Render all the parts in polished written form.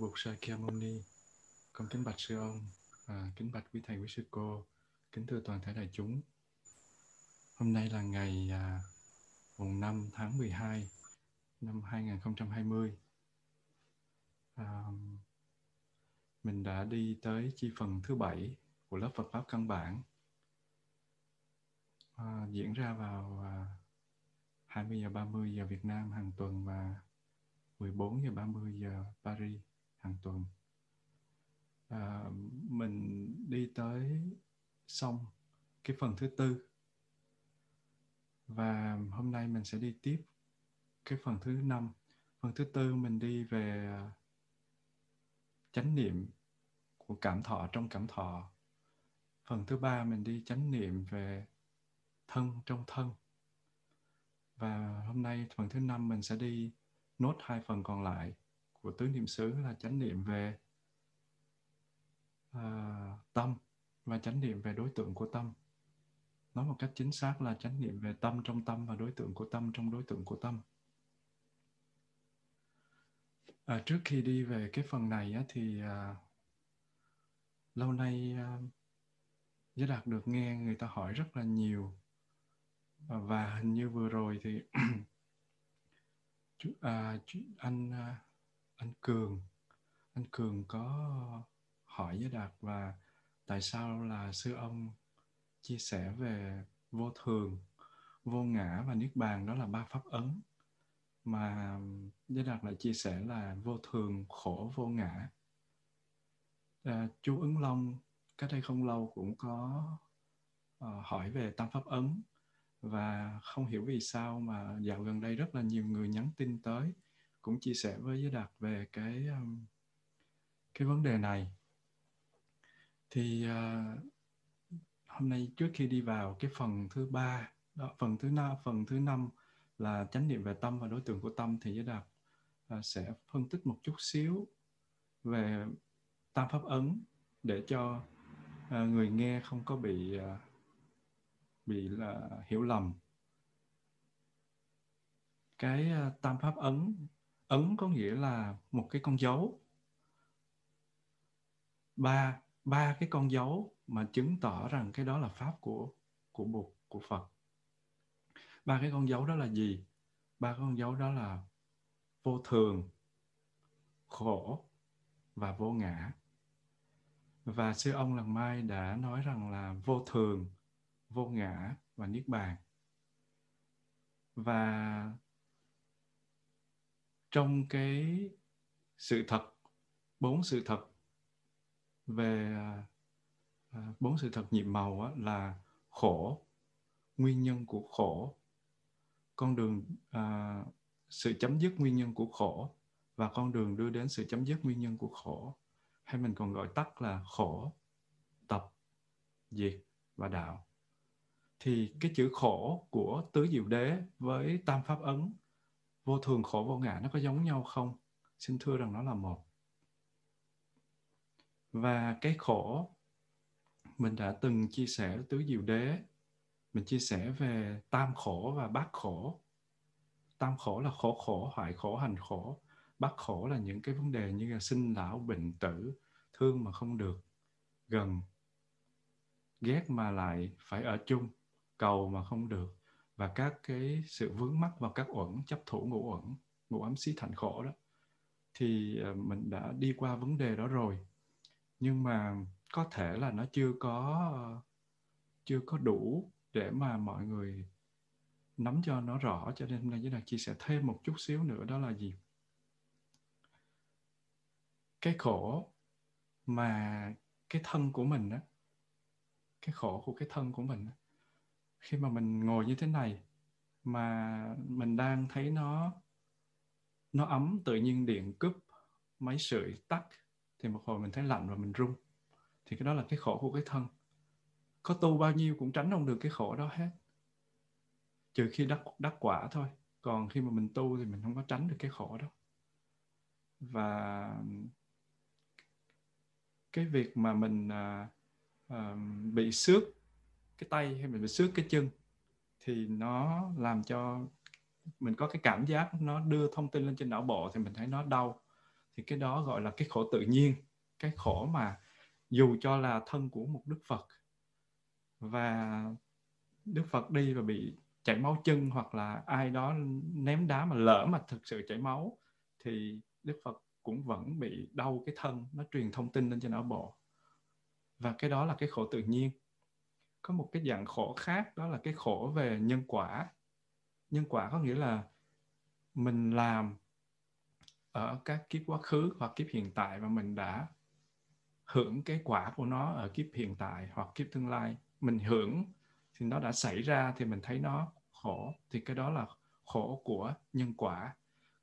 Bục Sakyamuni. Con kính bạch sư ông, kính bạch quý thầy quý sư cô, kính thưa toàn thể đại chúng. Hôm nay là ngày mùng 5 tháng 12 năm 2020. Mình đã đi tới chi phần thứ 7 của lớp Phật Pháp Căn Bản, diễn ra vào 20:30 giờ Việt Nam hàng tuần và 14:30 giờ Paris hàng tuần. Mình đi tới xong cái phần thứ 4 và hôm nay mình sẽ đi tiếp cái phần thứ 5. Phần thứ 4 mình đi về chánh niệm của cảm thọ trong cảm thọ. Phần thứ 3 mình đi chánh niệm về thân trong thân. Và hôm nay phần thứ 5 mình sẽ đi nốt hai phần còn lại của tứ niệm xứ là chánh niệm về tâm và chánh niệm về đối tượng của tâm. Nói một cách chính xác là chánh niệm về tâm trong tâm và đối tượng của tâm trong đối tượng của tâm. Trước khi đi về cái phần này thì lâu nay Giới Đạt được nghe người ta hỏi rất là nhiều, và hình như vừa rồi thì anh Cường có hỏi Giới Đạt và tại sao là sư ông chia sẻ về vô thường, vô ngã và Niết Bàn, đó là ba pháp ấn, mà Giới Đạt lại chia sẻ là vô thường, khổ, vô ngã. Chú Ứng Long cách đây không lâu cũng có hỏi về tam pháp ấn, và không hiểu vì sao mà dạo gần đây rất là nhiều người nhắn tin tới cũng chia sẻ với Giới Đạt về cái vấn đề này. Thì hôm nay trước khi đi vào cái phần thứ 3, phần thứ năm là chánh niệm về tâm và đối tượng của tâm, thì Giới Đạt sẽ phân tích một chút xíu về tam pháp ấn để cho người nghe không có bị là hiểu lầm. Cái tam pháp ấn có nghĩa là một cái con dấu, ba cái con dấu mà chứng tỏ rằng cái đó là pháp của Bụt, của Phật. Ba cái con dấu đó là gì? Ba con dấu đó là vô thường, khổ và vô ngã. Và sư ông lần mai đã nói rằng là vô thường, vô ngã và Niết Bàn. Và trong cái sự thật, bốn sự thật nhiệm màu là khổ, nguyên nhân của khổ, con đường sự chấm dứt nguyên nhân của khổ và con đường đưa đến sự chấm dứt nguyên nhân của khổ, hay mình còn gọi tắt là khổ, tập, diệt và đạo. Thì cái chữ khổ của Tứ Diệu Đế với tam pháp ấn vô thường, khổ, vô ngã nó có giống nhau không? Xin thưa rằng nó là một. Và cái khổ mình đã từng chia sẻ Tứ Diệu Đế, mình chia sẻ về tam khổ và bát khổ. Tam khổ là khổ khổ, hoại khổ, hành khổ. Bát khổ là những cái vấn đề như là sinh, lão, bệnh, tử, thương mà không được, gần, ghét mà lại phải ở chung, cầu mà không được, và các cái sự vướng mắc vào các uẩn, chấp thủ ngũ uẩn, ngũ ấm xí thành khổ đó. Thì mình đã đi qua vấn đề đó rồi, nhưng mà có thể là nó chưa có đủ để mà mọi người nắm cho nó rõ, cho nên hôm nay chúng ta chia sẻ thêm một chút xíu nữa, đó là gì? Cái khổ mà cái thân của mình đó, cái khổ của cái thân của mình đó, khi mà mình ngồi như thế này mà mình đang thấy nó ấm, tự nhiên điện cúp, máy sưởi tắt thì một hồi mình thấy lạnh và mình run, thì cái đó là cái khổ của cái thân. Có tu bao nhiêu cũng tránh không được cái khổ đó hết, trừ khi đắc quả thôi, còn khi mà mình tu thì mình không có tránh được cái khổ đó. Và cái việc mà mình bị xước cái tay hay mình bị xước cái chân thì nó làm cho mình có cái cảm giác nó đưa thông tin lên trên não bộ, thì mình thấy nó đau. thì cái đó gọi là cái khổ tự nhiên, cái khổ mà dù cho là thân của một Đức Phật và Đức Phật đi và bị chảy máu chân hoặc là ai đó ném đá mà lỡ mà thực sự chảy máu thì Đức Phật cũng vẫn bị đau cái thân, nó truyền thông tin lên trên não bộ. Và cái đó là cái khổ tự nhiên. Có một cái dạng khổ khác, đó là cái khổ về nhân quả. Nhân quả có nghĩa là mình làm ở các kiếp quá khứ hoặc kiếp hiện tại và mình đã hưởng cái quả của nó ở kiếp hiện tại hoặc kiếp tương lai. Mình hưởng thì nó đã xảy ra thì mình thấy nó khổ, thì cái đó là khổ của nhân quả.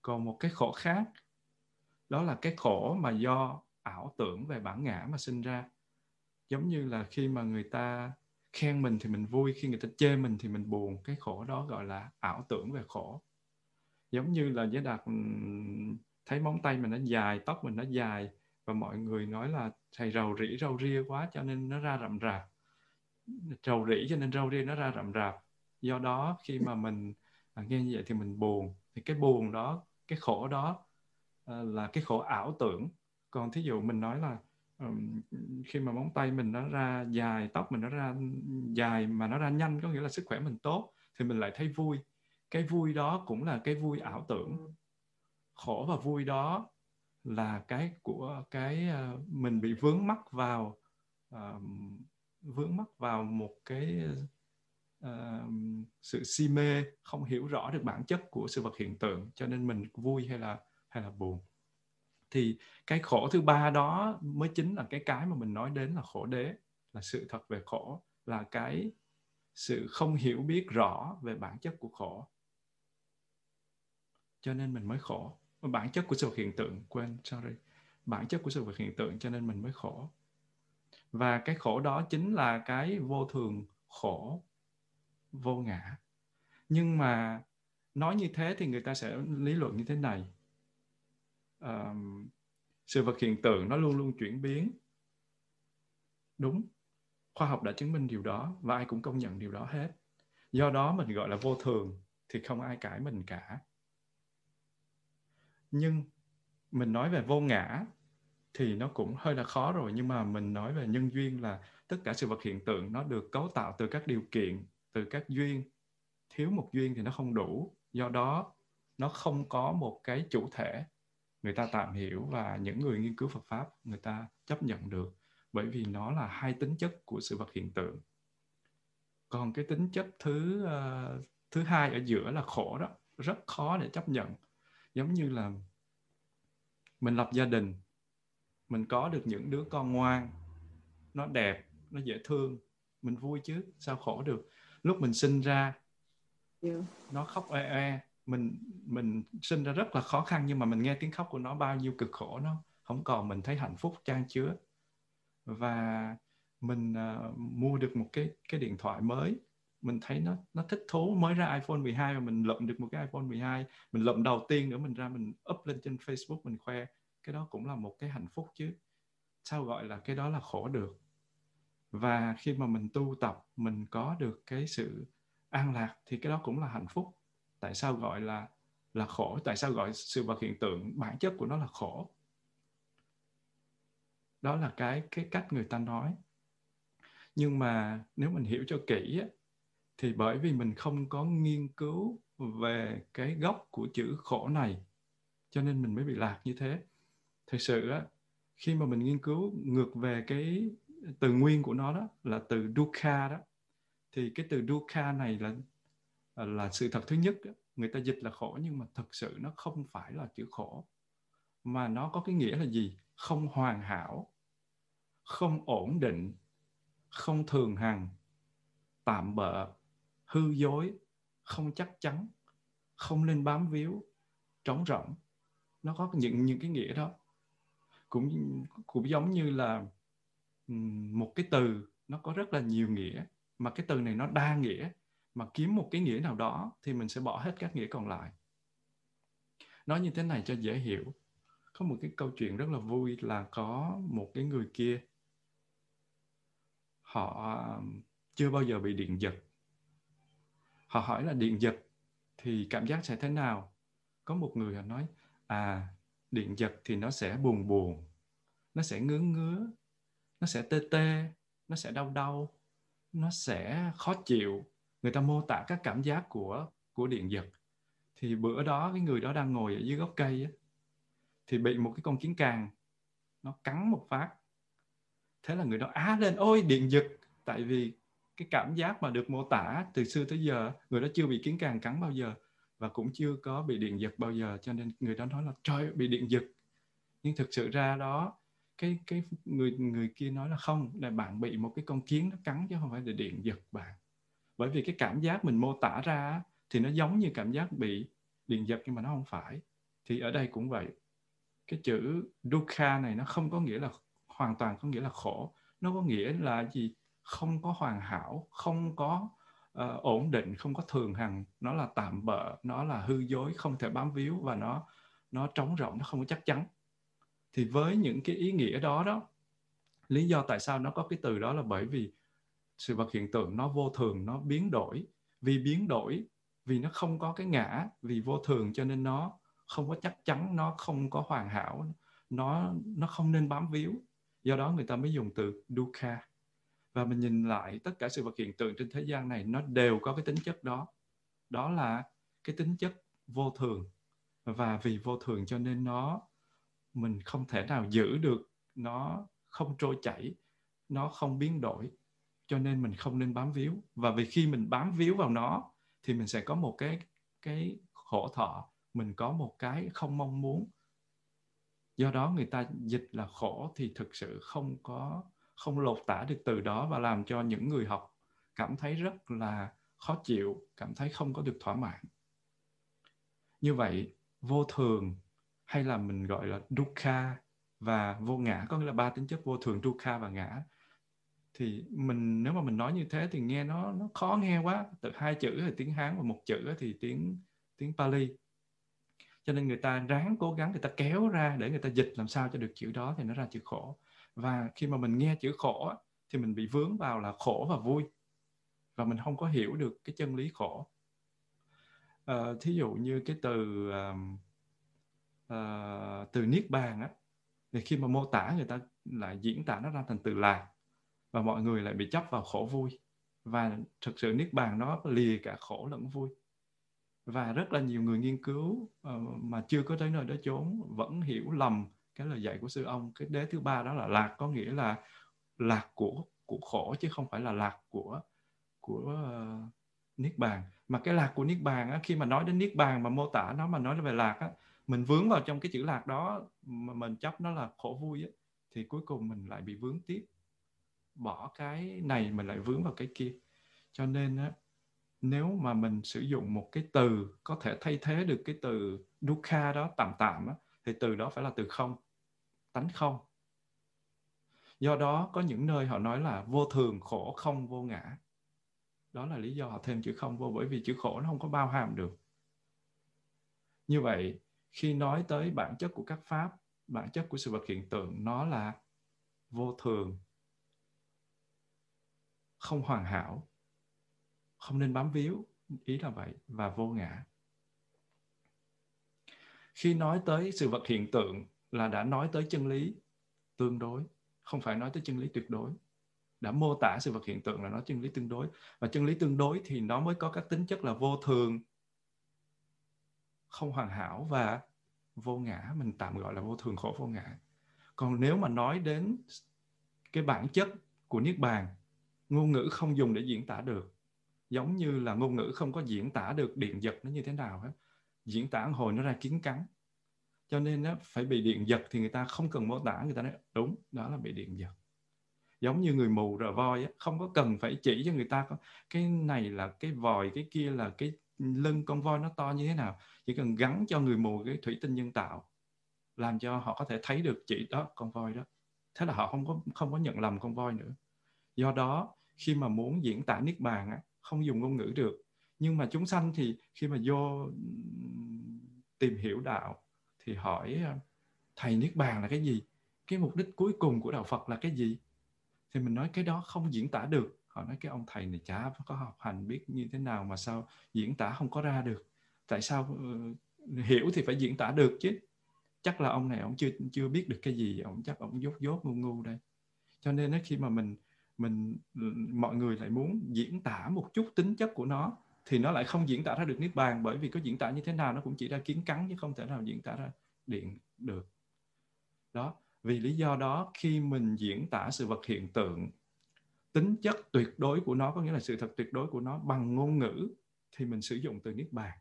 Còn một cái khổ khác, đó là cái khổ mà do ảo tưởng về bản ngã mà sinh ra. Giống như là khi mà người ta khen mình thì mình vui, khi người ta chê mình thì mình buồn. Cái khổ đó gọi là ảo tưởng về khổ. Giống như là Giới Đạt thấy móng tay mình nó dài, tóc mình nó dài và mọi người nói là thầy rầu rĩ râu ria quá cho nên nó ra rậm rạp. Rầu rĩ cho nên râu ria nó ra rậm rạp. Do đó khi mà mình nghe như vậy thì mình buồn. Thì cái buồn đó, cái khổ đó là cái khổ ảo tưởng. Còn thí dụ mình nói là khi mà móng tay mình nó ra dài, tóc mình nó ra dài mà nó ra nhanh, có nghĩa là sức khỏe mình tốt, thì mình lại thấy vui. Cái vui đó cũng là cái vui ảo tưởng. Khổ và vui đó là cái của cái mình bị vướng mắc vào một cái sự si mê, không hiểu rõ được bản chất của sự vật hiện tượng, cho nên mình vui hay là buồn. Thì cái khổ thứ ba đó mới chính là cái mà mình nói đến là khổ đế, là sự thật về khổ, là cái sự không hiểu biết rõ về bản chất của khổ. Cho nên mình mới khổ. Bản chất của sự hiện tượng, bản chất của sự hiện tượng cho nên mình mới khổ. Và cái khổ đó chính là cái vô thường, khổ, vô ngã. Nhưng mà nói như thế thì người ta sẽ lý luận như thế này. Sự vật hiện tượng nó luôn luôn chuyển biến. Đúng, khoa học đã chứng minh điều đó và ai cũng công nhận điều đó hết. Do đó mình gọi là vô thường thì không ai cãi mình cả. Nhưng mình nói về vô ngã thì nó cũng hơi là khó rồi. Nhưng mà mình nói về nhân duyên là tất cả sự vật hiện tượng nó được cấu tạo từ các điều kiện, từ các duyên. Thiếu một duyên thì nó không đủ. Do đó nó không có một cái chủ thể người ta tạm hiểu và những người nghiên cứu Phật Pháp người ta chấp nhận được, bởi vì nó là hai tính chất của sự vật hiện tượng. Còn cái tính chất thứ hai ở giữa là khổ đó, rất khó để chấp nhận. Giống như là mình lập gia đình, mình có được những đứa con ngoan, nó đẹp, nó dễ thương, mình vui chứ, sao khổ được. Lúc mình sinh ra, nó khóc oe oe. Mình sinh ra rất là khó khăn, nhưng mà mình nghe tiếng khóc của nó, bao nhiêu cực khổ nó không còn, mình thấy hạnh phúc chan chứa. Và mình mua được một cái điện thoại mới, mình thấy nó thích thú, mới ra iPhone 12 và mình lượm được một cái iPhone 12, mình lượm đầu tiên nữa, mình ra mình up lên trên Facebook mình khoe, cái đó cũng là một cái hạnh phúc chứ. Sao gọi là cái đó là khổ được. Và khi mà mình tu tập, mình có được cái sự an lạc thì cái đó cũng là hạnh phúc. Tại sao gọi là khổ? Tại sao gọi sự vật hiện tượng bản chất của nó là khổ? Đó là cái cách người ta nói. Nhưng mà nếu mình hiểu cho kỹ thì bởi vì mình không có nghiên cứu về cái gốc của chữ khổ này cho nên mình mới bị lạc như thế. Thực sự khi mà mình nghiên cứu ngược về cái từ nguyên của nó, đó là từ dukkha đó, thì cái từ dukkha này là sự thật thứ nhất. Người ta dịch là khổ nhưng mà thực sự nó không phải là chữ khổ, mà nó có cái nghĩa là gì? Không hoàn hảo, không ổn định, không thường hằng, tạm bợ, hư dối, không chắc chắn, không nên bám víu, trống rỗng. Nó có những cái nghĩa đó. Cũng giống như là một cái từ nó có rất là nhiều nghĩa, mà cái từ này nó đa nghĩa, mà kiếm một cái nghĩa nào đó thì mình sẽ bỏ hết các nghĩa còn lại. Nói như thế này cho dễ hiểu. Có một cái câu chuyện rất là vui là có một cái người kia, họ chưa bao giờ bị điện giật. Họ hỏi là điện giật thì cảm giác sẽ thế nào? Có một người họ nói, điện giật thì nó sẽ buồn buồn, nó sẽ ngứa ngứa, nó sẽ tê tê, nó sẽ đau đau, nó sẽ khó chịu. Người ta mô tả các cảm giác của điện giật. Thì bữa đó cái người đó đang ngồi ở dưới gốc cây á, thì bị một cái con kiến càng nó cắn một phát. Thế là người đó á lên, ôi điện giật. Tại vì cái cảm giác mà được mô tả từ xưa tới giờ, người đó chưa bị kiến càng cắn bao giờ và cũng chưa có bị điện giật bao giờ, cho nên người đó nói là trời, bị điện giật. Nhưng thực sự ra đó, cái người kia nói là không, là bạn bị một cái con kiến nó cắn chứ không phải là điện giật bạn. Bởi vì cái cảm giác mình mô tả ra thì nó giống như cảm giác bị điện giật nhưng mà nó không phải. Thì ở đây cũng vậy. Cái chữ dukkha này nó không có nghĩa là hoàn toàn, có nghĩa là khổ. Nó có nghĩa là gì? Không có hoàn hảo, không có ổn định, không có thường hằng. Nó là tạm bợ, nó là hư dối, không thể bám víu và nó trống rỗng, nó không có chắc chắn. Thì với những cái ý nghĩa đó, lý do tại sao nó có cái từ đó là bởi vì sự vật hiện tượng nó vô thường, nó biến đổi. Vì biến đổi, vì nó không có cái ngã, vì vô thường cho nên nó không có chắc chắn, nó không có hoàn hảo, nó không nên bám víu. Do đó người ta mới dùng từ dukkha. Và mình nhìn lại tất cả sự vật hiện tượng trên thế gian này, nó đều có cái tính chất đó. Đó là cái tính chất vô thường. Và vì vô thường cho nên mình không thể nào giữ được, nó không trôi chảy, nó không biến đổi. Cho nên mình không nên bám víu. Và vì khi mình bám víu vào nó, thì mình sẽ có một cái khổ thọ, mình có một cái không mong muốn. Do đó người ta dịch là khổ thì thực sự không lột tả được từ đó và làm cho những người học cảm thấy rất là khó chịu, cảm thấy không có được thỏa mãn. Như vậy, vô thường hay là mình gọi là dukkha và vô ngã, có nghĩa là ba tính chất vô thường, dukkha và ngã. Thì nếu mà mình nói như thế thì nghe nó khó nghe quá. Từ hai chữ thì tiếng Hán và một chữ thì tiếng Pali. Cho nên người ta cố gắng người ta kéo ra để người ta dịch làm sao cho được chữ đó thì nó ra chữ khổ. Và khi mà mình nghe chữ khổ thì mình bị vướng vào là khổ và vui. Và mình không có hiểu được cái chân lý khổ. Thí dụ như cái từ Niết Bàn á, thì khi mà mô tả người ta lại diễn tả nó ra thành từ lạc. Và mọi người lại bị chấp vào khổ vui. Và thực sự Niết Bàn nó lìa cả khổ lẫn vui. Và rất là nhiều người nghiên cứu mà chưa có tới nơi đó chốn vẫn hiểu lầm cái lời dạy của sư ông. Cái đế thứ ba đó là lạc, có nghĩa là lạc của khổ chứ không phải là lạc của Niết Bàn. Mà cái lạc của Niết Bàn á, khi mà nói đến Niết Bàn mà mô tả nó mà nói về lạc á, mình vướng vào trong cái chữ lạc đó mà mình chấp nó là khổ vui á, thì cuối cùng mình lại bị vướng tiếp. Bỏ cái này mình lại vướng vào cái kia. Cho nên á, nếu mà mình sử dụng một cái từ có thể thay thế được cái từ dukkha đó tạm á, thì từ đó phải là từ không, tánh không. Do đó có những nơi họ nói là vô thường, khổ, không, vô ngã. Đó là lý do họ thêm chữ không vô, bởi vì chữ khổ nó không có bao hàm được. Như vậy, khi nói tới bản chất của các pháp, bản chất của sự vật hiện tượng, nó là vô thường, không hoàn hảo, không nên bám víu, ý là vậy, và vô ngã. Khi nói tới sự vật hiện tượng là đã nói tới chân lý tương đối, không phải nói tới chân lý tuyệt đối. Đã mô tả sự vật hiện tượng là nói chân lý tương đối. Và chân lý tương đối thì nó mới có các tính chất là vô thường, không hoàn hảo và vô ngã. Mình tạm gọi là vô thường, khổ, vô ngã. Còn nếu mà nói đến cái bản chất của Niết Bàn, ngôn ngữ không dùng để diễn tả được. Giống như là ngôn ngữ không có diễn tả được điện giật nó như thế nào hết. Diễn tả hồi nó ra kiến cắn. Cho nên đó, phải bị điện giật thì người ta không cần mô tả, người ta nói đúng, đó là bị điện giật. Giống như người mù rờ voi, không có cần phải chỉ cho người ta cái này là cái vòi, cái kia là cái lưng con voi nó to như thế nào. Chỉ cần gắn cho người mù cái thủy tinh nhân tạo, làm cho họ có thể thấy được chỉ đó, con voi đó. Thế là họ không có nhận lầm con voi nữa. Do đó, khi mà muốn diễn tả Niết Bàn, không dùng ngôn ngữ được. Nhưng mà chúng sanh thì khi mà vô tìm hiểu đạo thì hỏi Thầy, Niết Bàn là cái gì? Cái mục đích cuối cùng của Đạo Phật là cái gì? Thì mình nói cái đó không diễn tả được. Họ nói cái ông thầy này chả có học hành biết như thế nào mà sao diễn tả không có ra được. Tại sao hiểu thì phải diễn tả được chứ. chắc là ông này ông chưa biết được cái gì, ông chắc ông dốt ngu đây. Cho nên đó, khi mà mình mọi người lại muốn diễn tả một chút tính chất của nó thì nó lại không diễn tả ra được Niết Bàn, bởi vì có diễn tả như thế nào nó cũng chỉ ra kiến cắn chứ không thể nào diễn tả ra điện được. Đó, vì lý do đó khi mình diễn tả sự vật hiện tượng, tính chất tuyệt đối của nó, có nghĩa là sự thật tuyệt đối của nó bằng ngôn ngữ thì mình sử dụng từ Niết Bàn.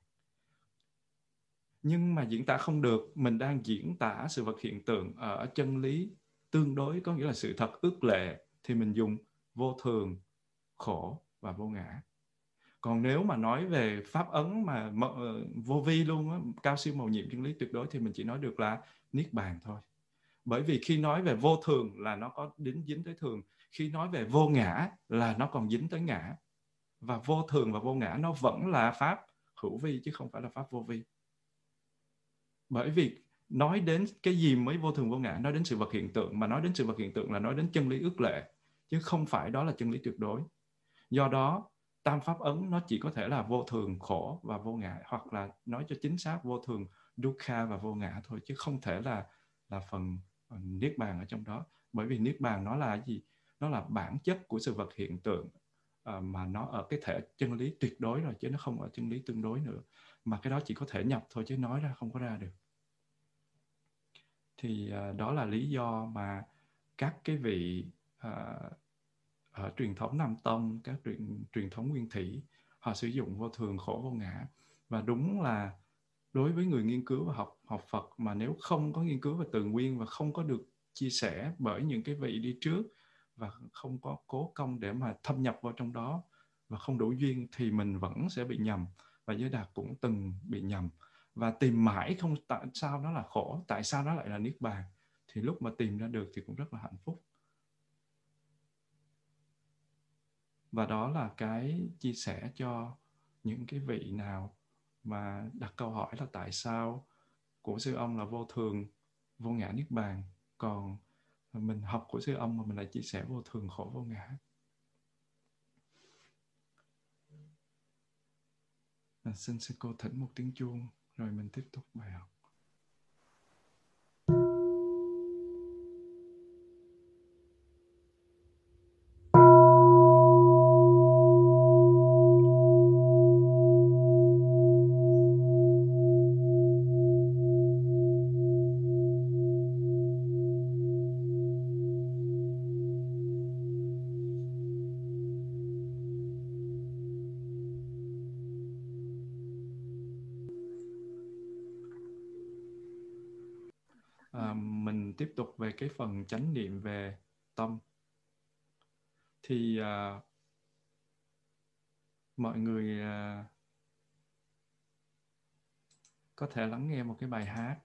Nhưng mà diễn tả không được, mình đang diễn tả sự vật hiện tượng ở chân lý tương đối, có nghĩa là sự thật ước lệ, thì mình dùng vô thường, khổ và vô ngã. Còn nếu mà nói về Pháp Ấn mà vô vi luôn á, cao siêu mầu nhiệm chân lý tuyệt đối thì mình chỉ nói được là Niết Bàn thôi. Bởi vì khi nói về vô thường là nó có dính tới thường, khi nói về vô ngã là nó còn dính tới ngã. Và vô thường và vô ngã nó vẫn là Pháp hữu vi chứ không phải là Pháp vô vi. Bởi vì nói đến cái gì mới vô thường vô ngã, nói đến sự vật hiện tượng, mà nói đến sự vật hiện tượng là nói đến chân lý ước lệ, chứ không phải đó là chân lý tuyệt đối. Do đó, Tam Pháp Ấn nó chỉ có thể là vô thường, khổ và vô ngã, hoặc là nói cho chính xác vô thường, dukkha và vô ngã thôi, chứ không thể là phần Niết Bàn ở trong đó. Bởi vì Niết Bàn nó là gì? Nó là bản chất của sự vật hiện tượng, mà nó ở cái thể chân lý tuyệt đối rồi, chứ nó không ở chân lý tương đối nữa. Mà cái đó chỉ có thể nhập thôi, chứ nói ra không có ra được. Thì đó là lý do mà các cái vị ở truyền thống Nam Tông, các truyền thống Nguyên Thủy, họ sử dụng vô thường, khổ, vô ngã. Và đúng là đối với người nghiên cứu và học Phật, mà nếu không có nghiên cứu về từ nguyên và không có được chia sẻ bởi những cái vị đi trước và không có cố công để mà thâm nhập vào trong đó và không đủ duyên thì mình vẫn sẽ bị nhầm. Và Giới Đạt cũng từng bị nhầm và tìm mãi không tại sao nó là khổ, tại sao nó lại là Niết Bàn. Thì lúc mà tìm ra được thì cũng rất là hạnh phúc. Và đó là cái chia sẻ cho những cái vị nào mà đặt câu hỏi là tại sao của sư ông là vô thường, vô ngã, Niết Bàn, còn mình học của sư ông mà mình lại chia sẻ vô thường, khổ, vô ngã. Xin sư cô thỉnh một tiếng chuông rồi mình tiếp tục bài học. Tiếp tục về cái phần chánh niệm về tâm thì mọi người có thể lắng nghe một cái bài hát.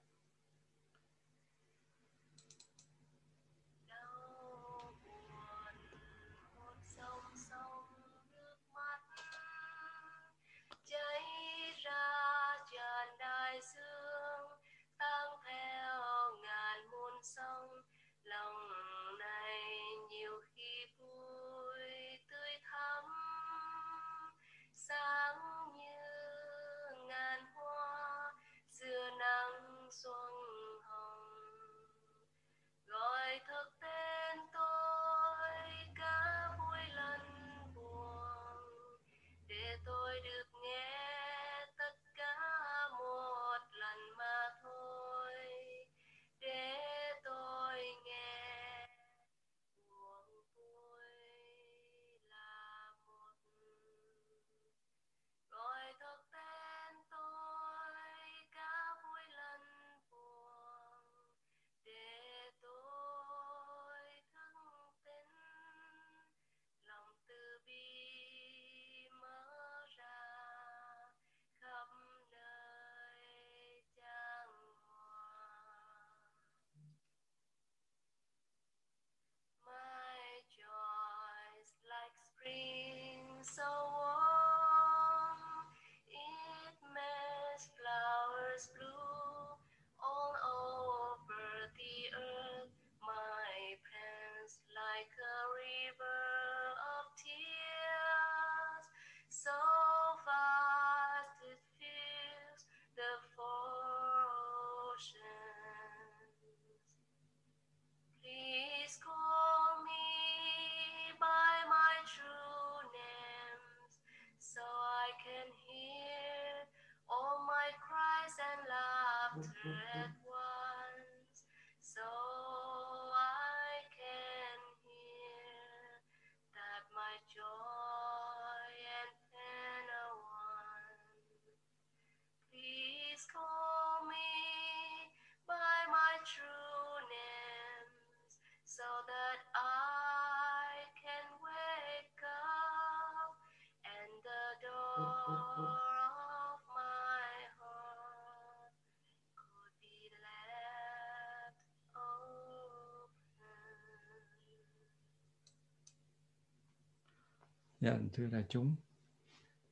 Dạ, thưa đại chúng,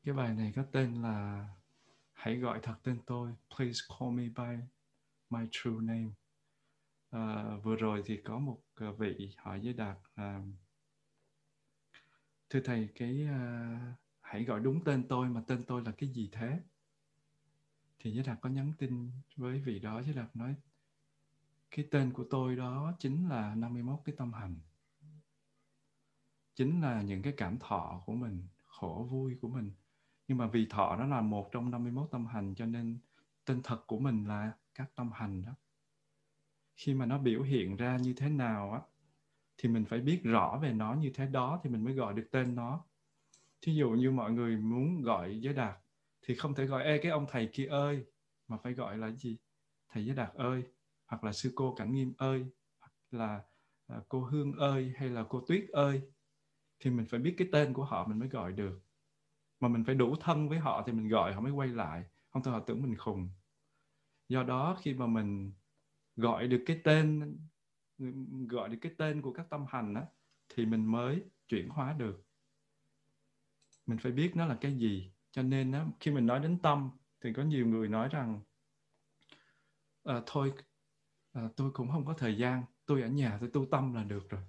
cái bài này có tên là Hãy gọi thật tên tôi, Please call me by my true name. Vừa rồi thì có một vị hỏi với Đạt, thưa thầy, cái hãy gọi đúng tên tôi, mà tên tôi là cái gì thế? Thì với Đạt có nhắn tin với vị đó, với Đạt nói cái tên của tôi đó chính là 51 cái tâm hành. Chính là những cái cảm thọ của mình, khổ vui của mình. Nhưng mà vì thọ nó là một trong 51 tâm hành, cho nên tên thật của mình là các tâm hành đó. Khi mà nó biểu hiện ra như thế nào á, thì mình phải biết rõ về nó như thế đó thì mình mới gọi được tên nó. Thí dụ như mọi người muốn gọi Giới Đạt thì không thể gọi ê cái ông thầy kia ơi, mà phải gọi là gì? Thầy Giới Đạt ơi, hoặc là sư cô Cảnh Nghiêm ơi, hoặc là cô Hương ơi, hay là cô Tuyết ơi. Thì mình phải biết cái tên của họ mình mới gọi được. Mà mình phải đủ thân với họ thì mình gọi họ mới quay lại. Không thôi họ tưởng mình khùng. Do đó khi mà mình gọi được cái tên của các tâm hành á, thì mình mới chuyển hóa được. Mình phải biết nó là cái gì. Cho nên á, khi mình nói đến tâm thì có nhiều người nói rằng tôi cũng không có thời gian, tôi ở nhà tôi tu tâm là được rồi.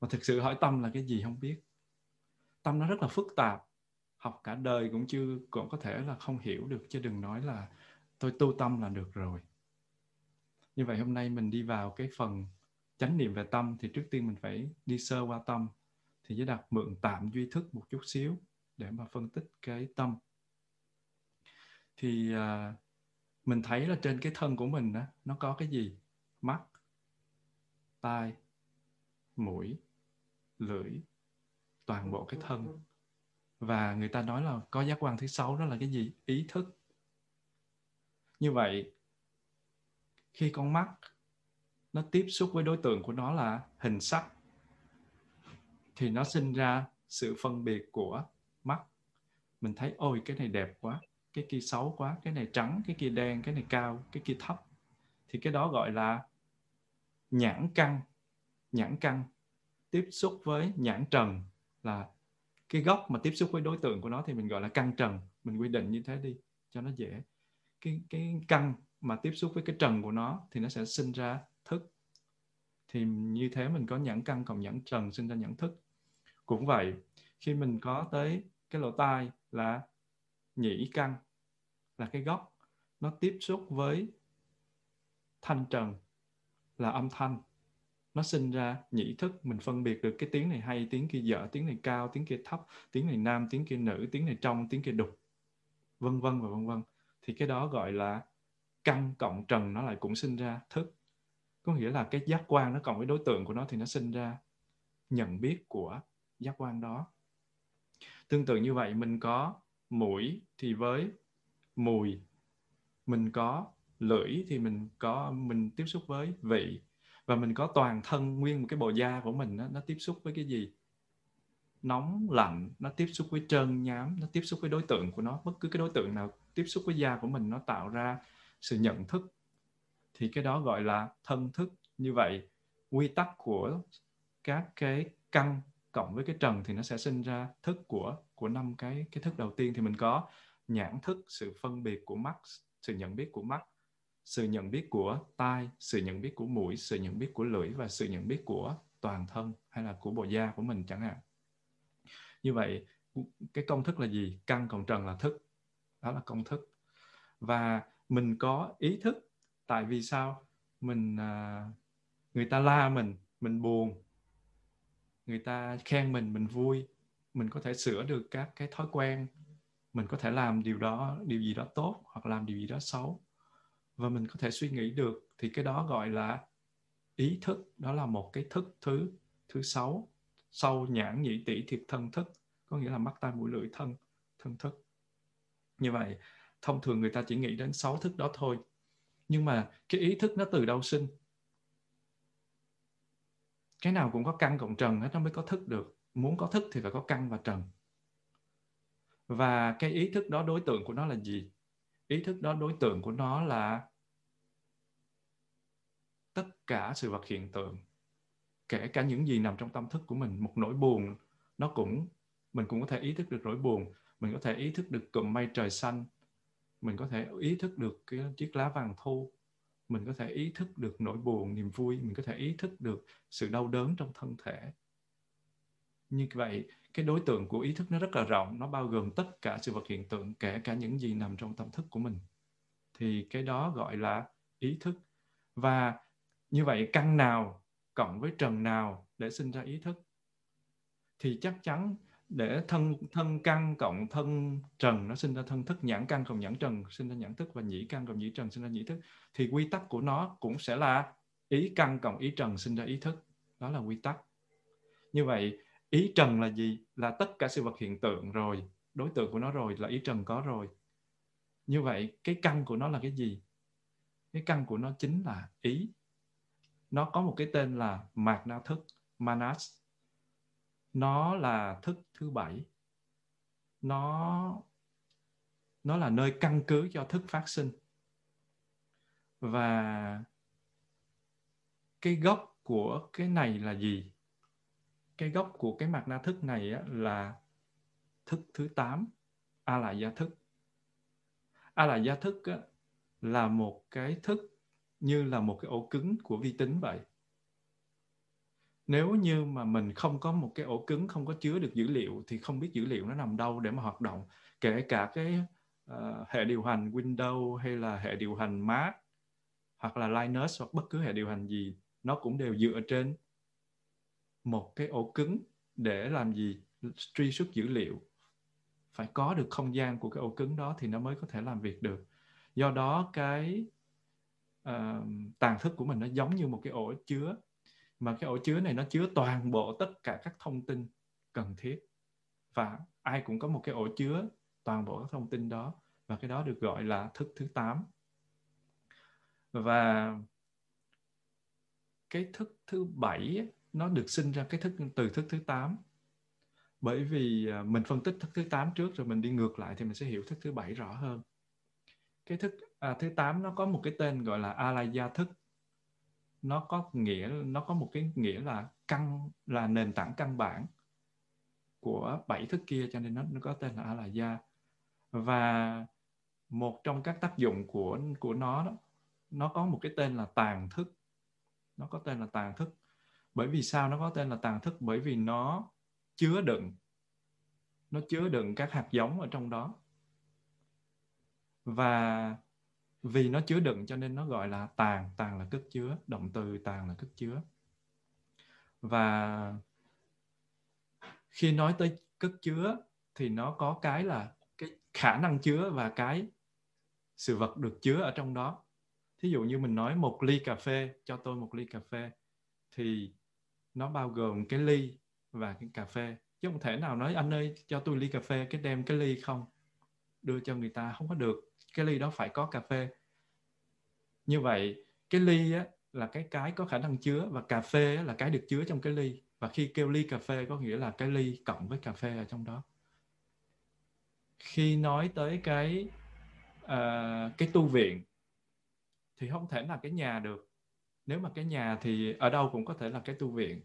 Mà thực sự hỏi tâm là cái gì không biết. Tâm nó rất là phức tạp. Học cả đời cũng có thể là không hiểu được. Chứ đừng nói là tôi tu tâm là được rồi. Như vậy hôm nay mình đi vào cái phần chánh niệm về tâm. Thì trước tiên mình phải đi sơ qua tâm. Thì Giới Đạt mượn tạm duy thức một chút xíu để mà phân tích cái tâm. Thì mình thấy là trên cái thân của mình đó, nó có cái gì? Mắt, tai, mũi, lưỡi, toàn bộ cái thân. Và người ta nói là có giác quan thứ 6, đó là cái gì? Ý thức. Như vậy, khi con mắt nó tiếp xúc với đối tượng của nó là hình sắc, thì nó sinh ra sự phân biệt của mắt. Mình thấy ôi cái này đẹp quá, cái kia xấu quá, cái này trắng, cái kia đen, cái này cao, cái kia thấp. Thì cái đó gọi là nhãn căn. Nhãn căn tiếp xúc với nhãn trần, là cái góc mà tiếp xúc với đối tượng của nó thì mình gọi là căn trần. Mình quy định như thế đi cho nó dễ. Cái căn mà tiếp xúc với cái trần của nó thì nó sẽ sinh ra thức. Thì như thế mình có nhãn căn cộng nhãn trần sinh ra nhãn thức. Cũng vậy, khi mình có tới cái lỗ tai là nhĩ căn, là cái góc nó tiếp xúc với thanh trần là âm thanh. Nó sinh ra nhĩ thức, mình phân biệt được cái tiếng này hay, tiếng kia dở, tiếng này cao, tiếng kia thấp, tiếng này nam, tiếng kia nữ, tiếng này trong, tiếng kia đục, vân vân và vân vân. Thì cái đó gọi là căn cộng trần, nó lại cũng sinh ra thức. Có nghĩa là cái giác quan nó cộng với đối tượng của nó thì nó sinh ra nhận biết của giác quan đó. Tương tự như vậy, mình có mũi thì với mùi, mình có lưỡi thì mình tiếp xúc với vị. Và mình có toàn thân, nguyên một cái bộ da của mình đó, nó tiếp xúc với cái gì? Nóng, lạnh, nó tiếp xúc với trơn, nhám, nó tiếp xúc với đối tượng của nó. Bất cứ cái đối tượng nào tiếp xúc với da của mình nó tạo ra sự nhận thức. Thì cái đó gọi là thân thức. Như vậy, quy tắc của các cái căn cộng với cái trần thì nó sẽ sinh ra thức của 5 cái thức đầu tiên. Thì mình có nhãn thức, sự phân biệt của mắt, sự nhận biết của mắt, sự nhận biết của tai, sự nhận biết của mũi, sự nhận biết của lưỡi và sự nhận biết của toàn thân hay là của bộ da của mình chẳng hạn. Như vậy, cái công thức là gì? Căn cộng trần là thức. Đó là công thức. Và mình có ý thức. Tại vì sao? Người ta la mình buồn. Người ta khen mình vui. Mình có thể sửa được các cái thói quen. Mình có thể làm điều gì đó tốt hoặc làm điều gì đó xấu. và mình có thể suy nghĩ được, thì cái đó gọi là ý thức. Đó là một cái thức thứ sáu, sau nhãn nhĩ tỷ thiệt thân thức, có nghĩa là mắt tai mũi lưỡi thân thức. Như vậy thông thường người ta chỉ nghĩ đến 6 thức đó thôi. Nhưng mà cái ý thức nó từ đâu sinh? Cái nào cũng có căn cộng trần hết nó mới có thức được. Muốn có thức thì phải có căn và trần. Và cái ý thức đó đối tượng của nó là gì? Ý thức đó đối tượng của nó là tất cả sự vật hiện tượng, kể cả những gì nằm trong tâm thức của mình. Một nỗi buồn nó cũng, mình cũng có thể ý thức được nỗi buồn, mình có thể ý thức được cụm mây trời xanh, mình có thể ý thức được cái chiếc lá vàng thu, mình có thể ý thức được nỗi buồn, niềm vui, mình có thể ý thức được sự đau đớn trong thân thể. Như vậy, cái đối tượng của ý thức nó rất là rộng, nó bao gồm tất cả sự vật hiện tượng, kể cả những gì nằm trong tâm thức của mình. Thì cái đó gọi là ý thức. Và như vậy, căn nào cộng với trần nào để sinh ra ý thức? Thì chắc chắn để thân căn cộng thân trần nó sinh ra thân thức, nhãn căn cộng nhãn trần sinh ra nhãn thức, và nhĩ căn cộng nhĩ trần sinh ra nhĩ thức. Thì quy tắc của nó cũng sẽ là ý căn cộng ý trần sinh ra ý thức. Đó là quy tắc. Như vậy, ý trần là gì? Là tất cả sự vật hiện tượng rồi, đối tượng của nó rồi, là ý trần có rồi. Như vậy, cái căn của nó là cái gì? Cái căn của nó chính là ý. Nó có một cái tên là mạt na thức, manas. Nó là thức thứ 7. Nó là nơi căn cứ cho thức phát sinh. Và cái gốc của cái này là gì? Cái gốc của cái mạt na thức này là thức thứ 8, a la gia thức. A la gia thức là một cái thức như là một cái ổ cứng của vi tính vậy. Nếu như mà mình không có một cái ổ cứng, không có chứa được dữ liệu, thì không biết dữ liệu nó nằm đâu để mà hoạt động. Kể cả cái hệ điều hành Windows hay là hệ điều hành Mac hoặc là Linux hoặc bất cứ hệ điều hành gì, nó cũng đều dựa trên một cái ổ cứng để làm gì? Truy xuất dữ liệu. Phải có được không gian của cái ổ cứng đó thì nó mới có thể làm việc được. Do đó cái tàng thức của mình nó giống như một cái ổ chứa. Mà cái ổ chứa này nó chứa toàn bộ tất cả các thông tin cần thiết. Và ai cũng có một cái ổ chứa toàn bộ các thông tin đó. Và cái đó được gọi là thức thứ 8. Và cái thức thứ 7 nó được sinh ra từ thức thứ 8. Bởi vì mình phân tích thức thứ 8 trước rồi mình đi ngược lại thì mình sẽ hiểu thức thứ 7 rõ hơn. Cái thức thứ 8 nó có một cái tên gọi là Alaya thức. Nó có một cái nghĩa là nền tảng căn bản của 7 thức kia, cho nên nó có tên là Alaya. Và một trong các tác dụng của nó đó, nó có một cái tên là tàng thức. Nó có tên là tàng thức. Bởi vì sao nó có tên là tàng thức? Bởi vì nó chứa đựng các hạt giống ở trong đó. Và vì nó chứa đựng cho nên nó gọi là tàng. Tàng là cất chứa, động từ tàng là cất chứa. Và khi nói tới cất chứa thì nó có cái là cái khả năng chứa và cái sự vật được chứa ở trong đó. Thí dụ như mình nói một ly cà phê, cho tôi một ly cà phê, thì nó bao gồm cái ly và cái cà phê. Chứ không thể nào nói anh ơi cho tôi ly cà phê, cái đem cái ly không đưa cho người ta, không có được. Cái ly đó phải có cà phê. Như vậy cái ly á, là cái có khả năng chứa, và cà phê á, là cái được chứa trong cái ly. Và khi kêu ly cà phê có nghĩa là cái ly cộng với cà phê ở trong đó. Khi nói tới cái tu viện thì không thể là cái nhà được. Nếu mà cái nhà thì ở đâu cũng có thể là cái tu viện.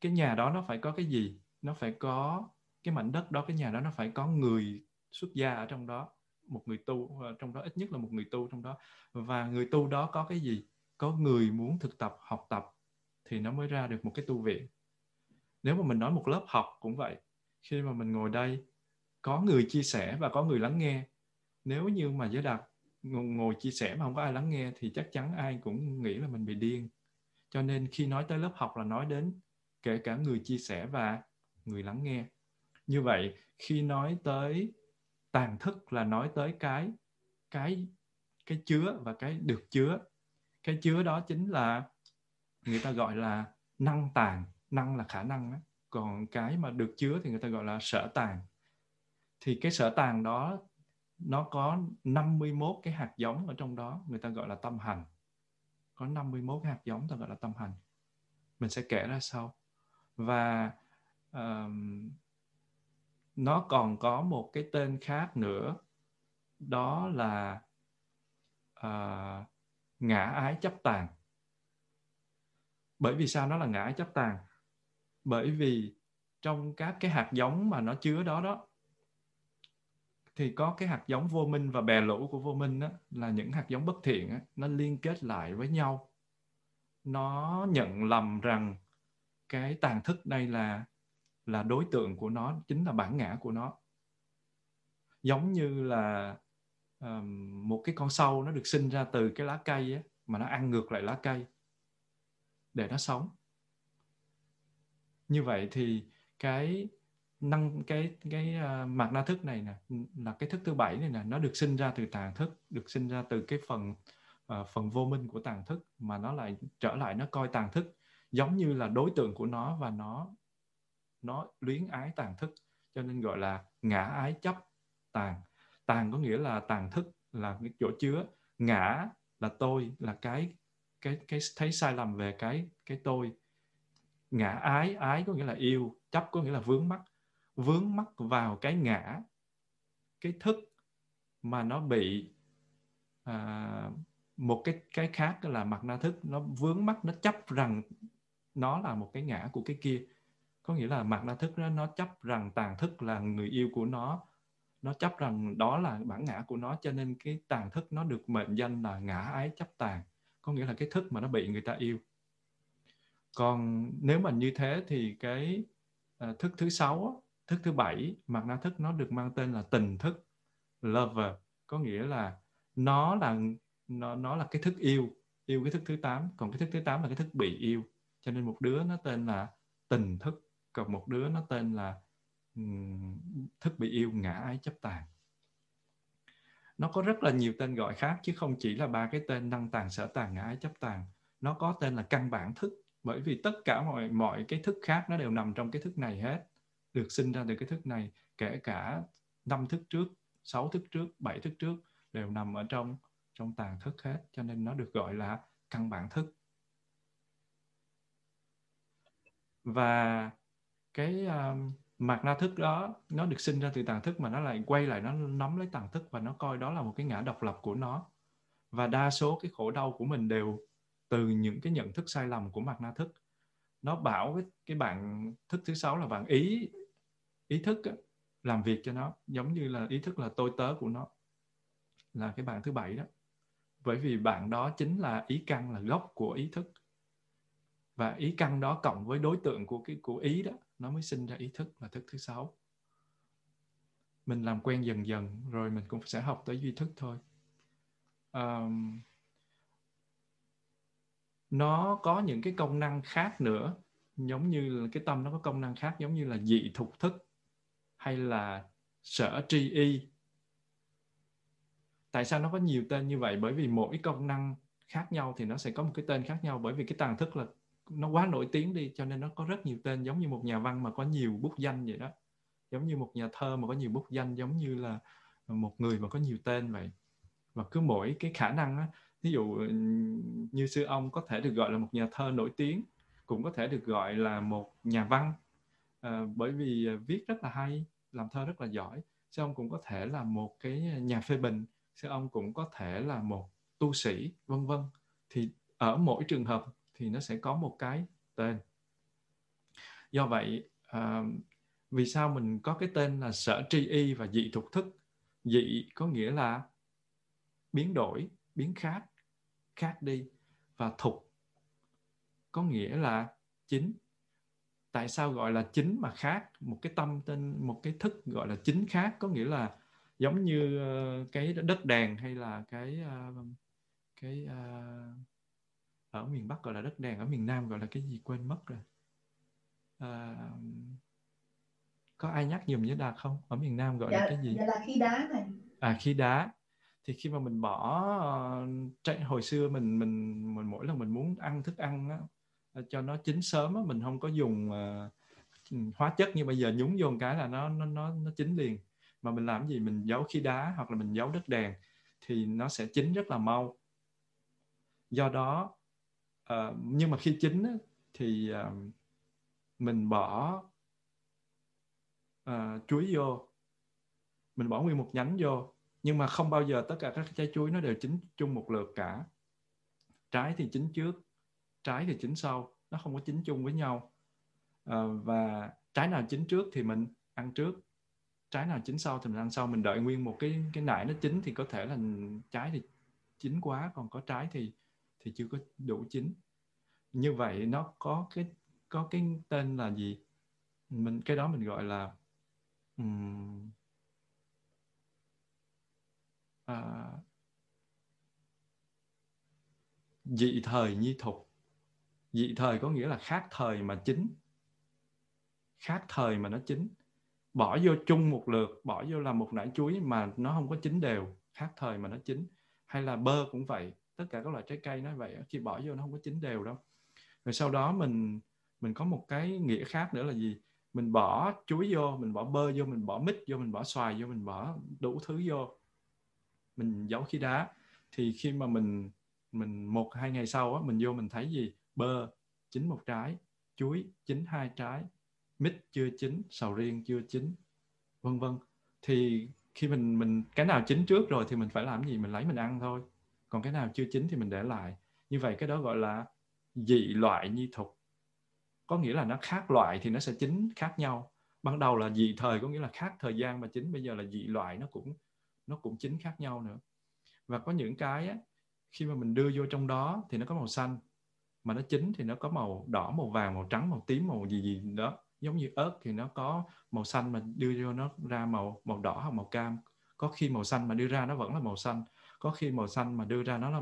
Cái nhà đó nó phải có cái gì? Nó phải có cái mảnh đất đó, cái nhà đó nó phải có người xuất gia ở trong đó, một người tu trong đó, ít nhất là một người tu trong đó. Và người tu đó có cái gì? Có người muốn thực tập, học tập thì nó mới ra được một cái tu viện. Nếu mà mình nói một lớp học cũng vậy. Khi mà mình ngồi đây, có người chia sẻ và có người lắng nghe. Nếu như mà Giới Đạt ngồi chia sẻ mà không có ai lắng nghe thì chắc chắn ai cũng nghĩ là mình bị điên. Cho nên khi nói tới lớp học là nói đến kể cả người chia sẻ và người lắng nghe. Như vậy, khi nói tới tàng thức là nói tới cái cái chứa và cái được chứa. Cái chứa đó chính là người ta gọi là năng tàng. Năng là khả năng đó. Còn cái mà được chứa thì người ta gọi là sở tàng. Thì cái sở tàng đó nó có 51 cái hạt giống ở trong đó, người ta gọi là tâm hành. Có 51 hạt giống ta gọi là tâm hành. Mình sẽ kể ra sau. Và nó còn có một cái tên khác nữa, đó là ngã ái chấp tàng. Bởi vì sao nó là ngã ái chấp tàng? Bởi vì trong các cái hạt giống mà nó chứa đó đó thì có cái hạt giống vô minh và bè lũ của vô minh đó, là những hạt giống bất thiện đó, nó liên kết lại với nhau. Nó nhận lầm rằng cái tàng thức đây là đối tượng của nó, chính là bản ngã của nó. Giống như là một cái con sâu nó được sinh ra từ cái lá cây ấy, mà nó ăn ngược lại lá cây để nó sống. Như vậy thì cái mạt na thức này nè, là cái thức thứ 7 này nè, nó được sinh ra từ tàng thức, được sinh ra từ cái phần vô minh của tàng thức, mà nó lại trở lại nó coi tàng thức giống như là đối tượng của nó, và nó luyến ái tàng thức, cho nên gọi là ngã ái chấp tàng. Tàng có nghĩa là tàng thức là cái chỗ chứa, ngã là tôi, là cái thấy sai lầm về cái tôi. Ngã ái có nghĩa là yêu, chấp có nghĩa là vướng mắc vào cái ngã, cái thức mà nó bị một cái khác là mạt na thức, nó vướng mắc, nó chấp rằng nó là một cái ngã của cái kia. Có nghĩa là mạt na thức đó, nó chấp rằng tàng thức là người yêu của nó chấp rằng đó là bản ngã của nó, cho nên cái tàng thức nó được mệnh danh là ngã ái chấp tàng, có nghĩa là cái thức mà nó bị người ta yêu. Còn nếu mà như thế thì cái thức thứ 6, thức thứ 7, mạt na thức, nó được mang tên là tình thức, lover, có nghĩa là nó là cái thức yêu cái thức thứ 8, còn cái thức thứ 8 là cái thức bị yêu, cho nên một đứa nó tên là tình thức, còn một đứa nó tên là thức bị yêu, ngã ái chấp tàng. Nó có rất là nhiều tên gọi khác chứ không chỉ là ba cái tên năng tàng, sở tàng, ngã ái chấp tàng. Nó có tên là căn bản thức, bởi vì tất cả mọi cái thức khác nó đều nằm trong cái thức này hết, được sinh ra từ cái thức này, kể cả 5 thức trước, 6 thức trước, 7 thức trước đều nằm ở trong tàng thức hết, cho nên nó được gọi là căn bản thức. Và cái mạt na thức đó, nó được sinh ra từ tàng thức mà nó lại quay lại, nó nắm lấy tàng thức và nó coi đó là một cái ngã độc lập của nó. Và đa số cái khổ đau của mình đều từ những cái nhận thức sai lầm của mạt na thức. Nó bảo cái bạn thức thứ 6 là bạn ý thức làm việc cho nó, giống như là ý thức là tôi tớ của nó, là cái bạn thứ 7 đó. Bởi vì bạn đó chính là ý căn, là gốc của ý thức. Và ý căn đó cộng với đối tượng của ý đó, nó mới sinh ra ý thức, là thức thứ 6. Mình làm quen dần dần rồi mình cũng sẽ học tới duy thức thôi. Nó có những cái công năng khác nữa, giống như là cái tâm nó có công năng khác, giống như là dị thục thức hay là sở tri y. Tại sao nó có nhiều tên như vậy? Bởi vì mỗi công năng khác nhau thì nó sẽ có một cái tên khác nhau. Bởi vì cái tàng thức là nó quá nổi tiếng đi, cho nên nó có rất nhiều tên, giống như một nhà văn mà có nhiều bút danh vậy đó, giống như một nhà thơ mà có nhiều bút danh, giống như là một người mà có nhiều tên vậy. Và cứ mỗi cái khả năng đó, ví dụ như sư ông có thể được gọi là một nhà thơ nổi tiếng, cũng có thể được gọi là một nhà văn, bởi vì viết rất là hay, làm thơ rất là giỏi. Sư ông cũng có thể là một cái nhà phê bình, sư ông cũng có thể là một tu sĩ, vân vân. Thì ở mỗi trường hợp thì nó sẽ có một cái tên. Do vậy, vì sao mình có cái tên là sở tri y và dị thục thức? Dị có nghĩa là biến đổi, biến khác đi, và thục có nghĩa là chính. Tại sao gọi là chính mà khác? Một cái tâm tên, một cái thức gọi là chính khác, có nghĩa là giống như cái đất đèn, hay là cái ở miền Bắc gọi là đất đèn, ở miền Nam gọi là cái gì quên mất rồi. Có ai nhắc giùm với Đạt không? Ở miền Nam gọi là cái gì? Là khí đá này. À, khí đá. Thì khi mà mình bỏ hồi xưa mình mỗi lần mình muốn ăn thức ăn á, cho nó chín sớm á, mình không có dùng hóa chất, nhưng bây giờ nhúng vô một cái là nó chín liền. Mà mình làm gì, mình giấu khí đá hoặc là mình giấu đất đèn thì nó sẽ chín rất là mau. Do đó nhưng mà khi chín á, thì mình bỏ chuối vô, mình bỏ nguyên một nhánh vô, nhưng mà không bao giờ tất cả các trái chuối nó đều chín chung một lượt cả. Trái thì chín trước, trái thì chín sau, nó không có chín chung với nhau. Và trái nào chín trước thì mình ăn trước, trái nào chín sau thì mình ăn sau. Mình đợi nguyên một cái nải nó chín thì có thể là trái thì chín quá, còn có trái thì chưa có đủ chín. Như vậy nó có cái tên là gì? Cái đó mình gọi là dị thời nhi thục. Dị thời có nghĩa là khác thời mà chín. Khác thời mà nó chín. Bỏ vô chung một lượt, bỏ vô làm một nải chuối mà nó không có chín đều. Khác thời mà nó chín. Hay là bơ cũng vậy. Tất cả các loại trái cây nó vậy. Khi bỏ vô nó không có chín đều đâu. Rồi sau đó mình có một cái nghĩa khác nữa là gì? Mình bỏ chuối vô, mình bỏ bơ vô, mình bỏ mít vô, mình bỏ xoài vô, mình bỏ đủ thứ vô. Mình giấu khí đá. Thì khi mà mình 1-2 ngày sau á, mình vô mình thấy gì? Bơ chín một trái, chuối chín hai trái, mít chưa chín, sầu riêng chưa chín, vân vân. Thì khi mình cái nào chín trước rồi thì mình phải làm gì? Mình lấy mình ăn thôi. Còn cái nào chưa chín thì mình để lại. Như vậy cái đó gọi là dị loại nhi thục. Có nghĩa là nó khác loại thì nó sẽ chín khác nhau. Ban đầu là dị thời có nghĩa là khác thời gian mà chín, bây giờ là dị loại, nó cũng chín khác nhau nữa. Và có những cái á, khi mà mình đưa vô trong đó thì nó có màu xanh, mà nó chín thì nó có màu đỏ, màu vàng, màu trắng, màu tím, màu gì đó. Giống như ớt thì nó có màu xanh mà đưa vô nó ra màu đỏ hoặc màu cam. Có khi màu xanh mà đưa ra nó vẫn là màu xanh, có khi màu xanh mà đưa ra nó là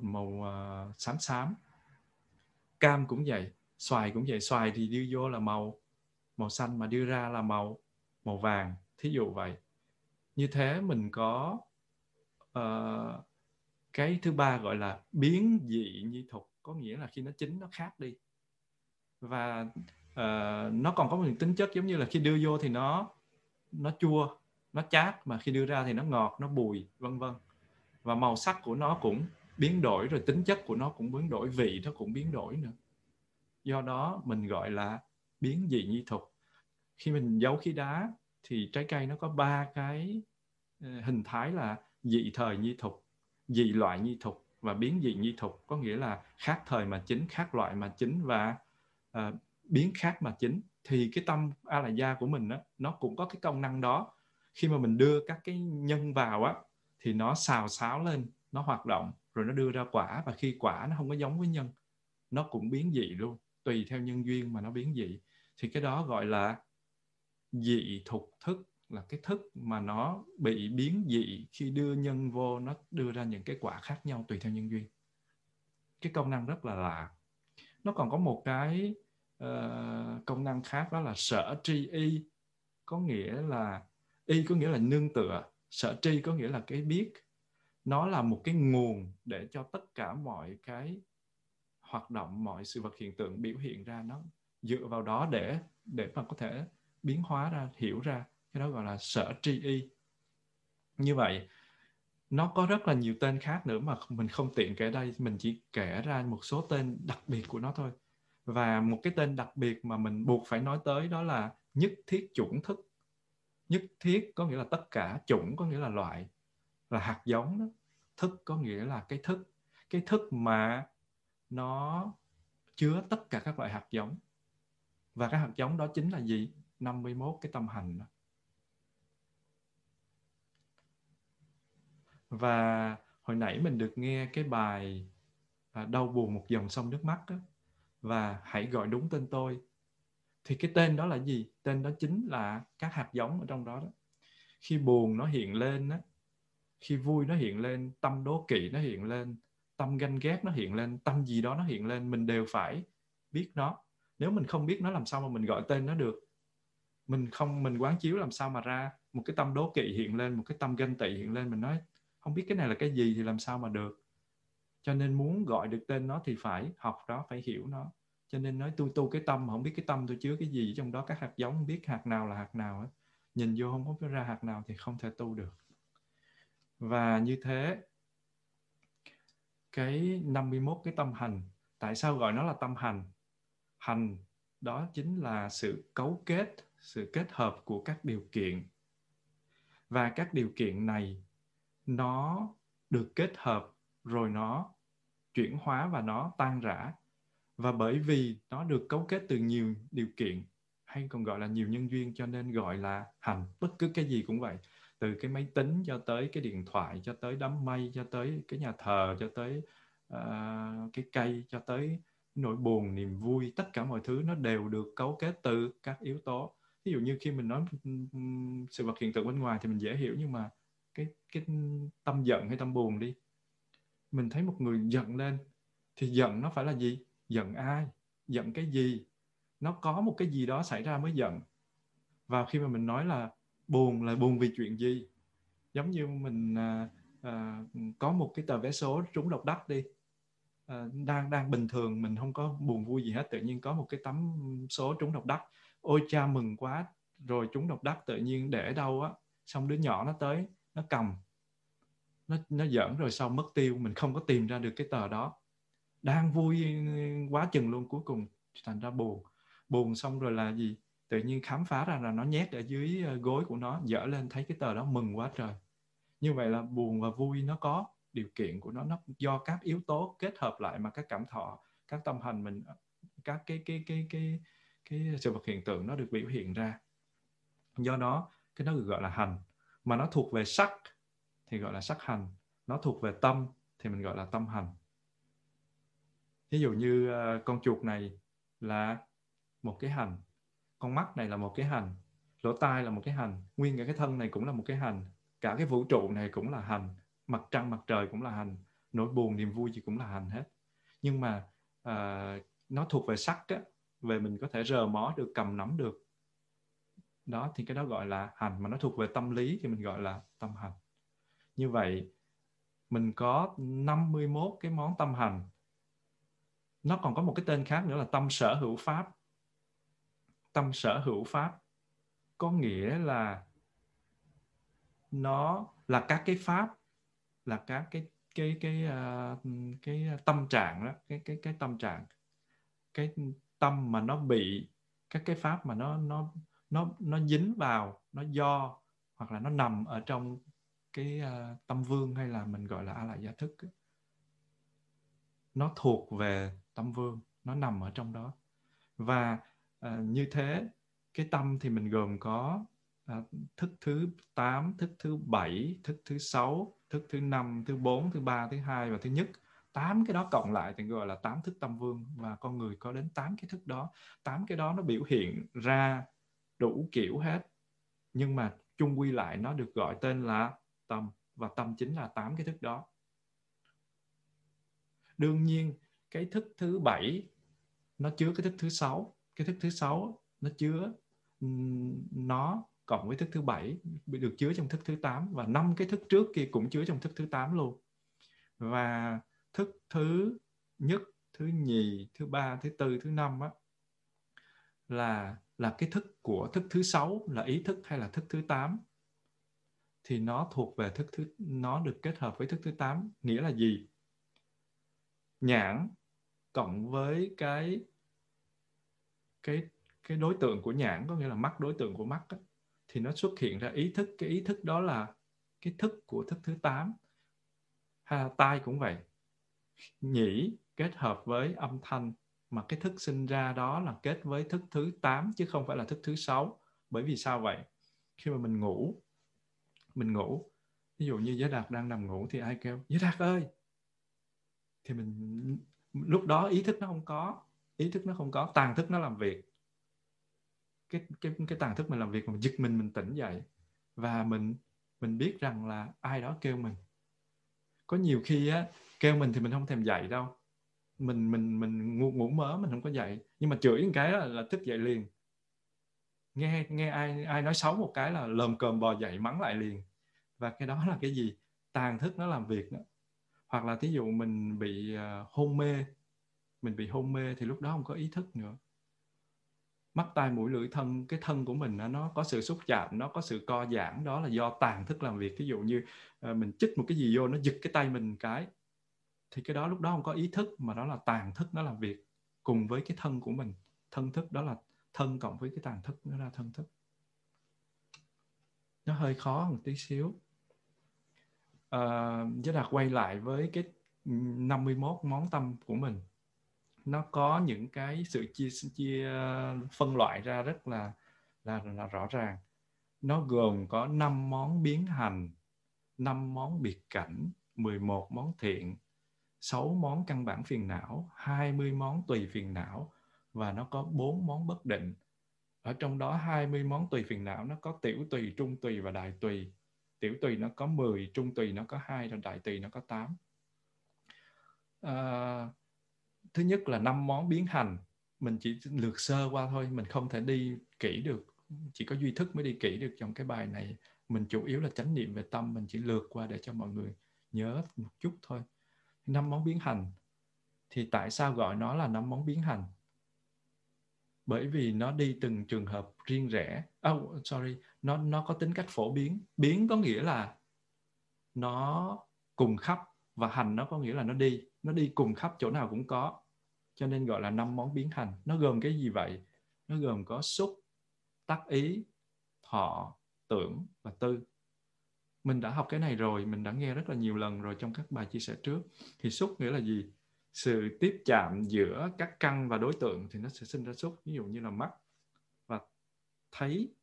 màu xám xám. Cam cũng vậy, xoài cũng vậy, xoài thì đưa vô là màu xanh mà đưa ra là màu vàng, thí dụ vậy. Như thế mình có cái thứ ba gọi là biến dị nhi thục, có nghĩa là khi nó chín nó khác đi. Và nó còn có một tính chất giống như là khi đưa vô thì nó chua, nó chát, mà khi đưa ra thì nó ngọt, nó bùi, vân vân. Và màu sắc của nó cũng biến đổi, rồi tính chất của nó cũng biến đổi, vị nó cũng biến đổi nữa. Do đó mình gọi là biến dị nhi thục. Khi mình giấu khí đá thì trái cây nó có 3 cái hình thái là dị thời nhi thục, dị loại nhi thục và biến dị nhi thục. Có nghĩa là khác thời mà chính, khác loại mà chính và biến khác mà chính. Thì cái tâm A-la-gia của mình á, nó cũng có cái công năng đó. Khi mà mình đưa các cái nhân vào á, thì nó xào xáo lên, nó hoạt động, rồi nó đưa ra quả. Và khi quả nó không có giống với nhân, nó cũng biến dị luôn. Tùy theo nhân duyên mà nó biến dị. Thì cái đó gọi là dị thục thức, là cái thức mà nó bị biến dị khi đưa nhân vô, nó đưa ra những cái quả khác nhau tùy theo nhân duyên. Cái công năng rất là lạ. Nó còn có một cái công năng khác, đó là sở tri y, có nghĩa là y có nghĩa là nương tựa, sở tri có nghĩa là cái biết. Nó là một cái nguồn để cho tất cả mọi cái hoạt động, mọi sự vật hiện tượng biểu hiện ra, nó dựa vào đó để mà có thể biến hóa ra, hiểu ra. Cái đó gọi là sở tri y. Như vậy nó có rất là nhiều tên khác nữa mà mình không tiện kể đây, mình chỉ kể ra một số tên đặc biệt của nó thôi. Và một cái tên đặc biệt mà mình buộc phải nói tới đó là nhất thiết chủng thức. Nhất thiết có nghĩa là tất cả, chủng có nghĩa là loại, là hạt giống đó. Thức có nghĩa là cái thức. Cái thức mà nó chứa tất cả các loại hạt giống. Và cái hạt giống đó chính là gì? 51 cái tâm hành đó. Và hồi nãy mình được nghe cái bài Đau buồn một dòng sông nước mắt đó, và hãy gọi đúng tên tôi. Thì cái tên đó là gì? Tên đó chính là các hạt giống ở trong đó, đó. Khi buồn nó hiện lên đó, khi vui nó hiện lên, tâm đố kỵ nó hiện lên, tâm ganh ghét nó hiện lên, tâm gì đó nó hiện lên, mình đều phải biết nó. Nếu mình không biết nó làm sao mà mình gọi tên nó được? Mình quán chiếu làm sao mà ra một cái tâm đố kỵ hiện lên, một cái tâm ganh tị hiện lên, mình nói không biết cái này là cái gì thì làm sao mà được. Cho nên muốn gọi được tên nó thì phải học đó, phải hiểu nó. Cho nên nói tôi tu cái tâm, không biết cái tâm tôi chứa cái gì trong đó, các hạt giống không biết hạt nào là hạt nào ấy. Nhìn vô không có ra hạt nào thì không thể tu được. Và như thế, cái 51 cái tâm hành, tại sao gọi nó là tâm hành? Hành đó chính là sự cấu kết, sự kết hợp của các điều kiện. Và các điều kiện này nó được kết hợp rồi nó chuyển hóa và nó tan rã. Và bởi vì nó được cấu kết từ nhiều điều kiện, hay còn gọi là nhiều nhân duyên, cho nên gọi là hành. Bất cứ cái gì cũng vậy, từ cái máy tính cho tới cái điện thoại, cho tới đám mây, cho tới cái nhà thờ, cho tới cái cây, cho tới nỗi buồn, niềm vui, tất cả mọi thứ nó đều được cấu kết từ các yếu tố. Ví dụ như khi mình nói sự vật hiện tượng bên ngoài thì mình dễ hiểu, nhưng mà cái tâm giận hay tâm buồn đi, mình thấy một người giận lên thì giận nó phải là gì? Giận ai? Giận cái gì? Nó có một cái gì đó xảy ra mới giận. Và khi mà mình nói là buồn vì chuyện gì? Giống như mình có một cái tờ vé số trúng độc đắc đi, đang bình thường mình không có buồn vui gì hết, tự nhiên có một cái tấm số trúng độc đắc, ôi cha mừng quá rồi trúng độc đắc, tự nhiên để đâu á, xong đứa nhỏ nó tới nó cầm, nó giỡn rồi sau mất tiêu, mình không có tìm ra được cái tờ đó. Đang vui quá chừng luôn, cuối cùng thành ra buồn. Buồn xong rồi là gì? Tự nhiên khám phá ra là nó nhét ở dưới gối của nó, dở lên thấy cái tờ đó mừng quá trời. Như vậy là buồn và vui nó có điều kiện của nó do các yếu tố kết hợp lại mà các cảm thọ, các tâm hành mình, các cái sự vật hiện tượng nó được biểu hiện ra. Do đó cái nó được gọi là hành. Mà nó thuộc về sắc thì gọi là sắc hành, nó thuộc về tâm thì mình gọi là tâm hành. Ví dụ như con chuột này là một cái hành, con mắt này là một cái hành, lỗ tai là một cái hành, nguyên cả cái thân này cũng là một cái hành, cả cái vũ trụ này cũng là hành, mặt trăng mặt trời cũng là hành, nỗi buồn niềm vui gì cũng là hành hết. Nhưng mà nó thuộc về sắc á, về mình có thể rờ mó được, cầm nắm được đó, thì cái đó gọi là hành. Mà nó thuộc về tâm lý thì mình gọi là tâm hành. Như vậy mình có 51 cái món tâm hành. Nó còn có một cái tên khác nữa là tâm sở hữu pháp. Tâm sở hữu pháp có nghĩa là nó là các cái pháp, là các cái tâm trạng đó, cái tâm trạng, cái tâm mà nó bị các cái pháp mà nó dính vào, nó do hoặc là nó nằm ở trong cái tâm vương, hay là mình gọi là a la gia thức. Nó thuộc về tâm vương, nó nằm ở trong đó. Và như thế cái tâm thì mình gồm có thức thứ 8, thức thứ 7, thức thứ 6, thức thứ 5, thứ 4, thứ 3, thứ 2 và thứ nhất. 8 cái đó cộng lại thì gọi là 8 thức tâm vương. Và con người có đến 8 cái thức đó. 8 cái đó nó biểu hiện ra đủ kiểu hết, nhưng mà chung quy lại nó được gọi tên là tâm. Và tâm chính là 8 cái thức đó. Đương nhiên cái thức thứ 7 nó chứa cái thức thứ 6, cái thức thứ 6 nó chứa nó cộng với thức thứ 7 được chứa trong thức thứ 8, và 5 cái thức trước kia cũng chứa trong thức thứ 8 luôn. Và thức thứ nhất, thứ nhì, thứ ba, thứ tư, thứ năm á, là cái thức của thức thứ 6 là ý thức hay là thức thứ 8, thì nó thuộc về nó được kết hợp với thức thứ 8. Nghĩa là gì? Nhãn cộng với cái đối tượng của nhãn, có nghĩa là mắt, đối tượng của mắt đó, thì nó xuất hiện ra ý thức. Cái ý thức đó là cái thức của thức thứ 8. Hay là tai cũng vậy, nhĩ kết hợp với âm thanh, mà cái thức sinh ra đó là kết với thức thứ 8 chứ không phải là thức thứ 6. Bởi vì sao vậy? Khi mà mình ngủ, ví dụ như Giới Đạt đang nằm ngủ thì ai kêu Giới Đạt ơi, thì mình lúc đó ý thức nó không có, tàng thức nó làm việc. Cái tàng thức mình làm việc, mình giật mình tỉnh dậy và mình biết rằng là ai đó kêu mình. Có nhiều khi á, kêu mình thì mình không thèm dậy đâu, mình ngủ mớ, mình không có dậy, nhưng mà chửi một cái là thức dậy liền. Nghe ai nói xấu một cái là lồm cồm bò dậy mắng lại liền. Và cái đó là cái gì? tàng thức nó làm việc đó. Hoặc là thí dụ mình bị hôn mê, thì lúc đó không có ý thức nữa. Mắt, tai, mũi, lưỡi, thân, cái thân của mình nó có sự xúc chạm, nó có sự co giãn, đó là do tàng thức làm việc. Thí dụ như mình chích một cái gì vô, nó giật cái tay mình cái, thì cái đó lúc đó không có ý thức, mà đó là tàng thức nó làm việc cùng với cái thân của mình. Thân thức đó là thân cộng với cái tàng thức, nó ra thân thức. Nó hơi khó một tí xíu. Giới Đạt quay lại với cái 51 món tâm của mình. Nó có những cái sự chia phân loại ra rất là rõ ràng. Nó gồm có 5 món biến hành, 5 món biệt cảnh, 11 món thiện, 6 món căn bản phiền não, 20 món tùy phiền não, và nó có 4 món bất định. Ở trong đó 20 món tùy phiền não nó có tiểu tùy, trung tùy và đại tùy. Tiểu tùy nó có 10, trung tùy nó có 2, rồi đại tùy nó có 8. Thứ nhất là 5 món biến hành. Mình chỉ lược sơ qua thôi, mình không thể đi kỹ được. Chỉ có duy thức mới đi kỹ được trong cái bài này. Mình chủ yếu là chánh niệm về tâm, mình chỉ lược qua để cho mọi người nhớ một chút thôi. 5 món biến hành. Thì tại sao gọi nó là 5 món biến hành? Bởi vì nó đi từng trường hợp riêng rẽ. Nó có tính cách phổ biến. Biến có nghĩa là nó cùng khắp, và hành nó có nghĩa là nó đi cùng khắp, chỗ nào cũng có. Cho nên gọi là 5 món biến hành. Nó gồm cái gì vậy? Nó gồm có xúc, tác ý, thọ, tưởng và tư. Mình đã học cái này rồi, mình đã nghe rất là nhiều lần rồi trong các bài chia sẻ trước. Thì xúc nghĩa là gì? Sự tiếp chạm giữa các căn và đối tượng thì nó sẽ sinh ra xúc. Ví dụ như là mắt và thấy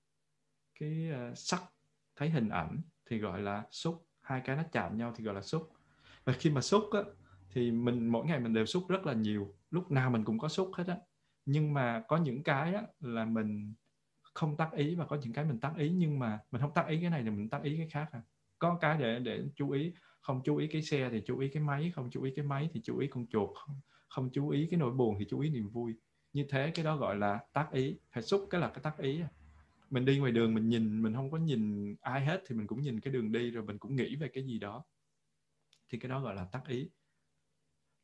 cái sắc, thấy hình ảnh thì gọi là xúc. Hai cái nó chạm nhau thì gọi là xúc. Và khi mà xúc á, thì mình mỗi ngày mình đều xúc rất là nhiều. Lúc nào mình cũng có xúc hết á. Nhưng mà có những cái á, là mình không tác ý, và có những cái mình tác ý. Nhưng mà mình không tác ý cái này thì mình tác ý cái khác. Có cái để chú ý. Không chú ý cái xe thì chú ý cái máy. Không chú ý cái máy thì chú ý con chuột. Không chú ý cái nỗi buồn thì chú ý niềm vui. Như thế cái đó gọi là tác ý. Phải xúc cái là cái tác ý. Mình đi ngoài đường mình nhìn, mình không có nhìn ai hết thì mình cũng nhìn cái đường đi, rồi mình cũng nghĩ về cái gì đó. Thì cái đó gọi là tác ý.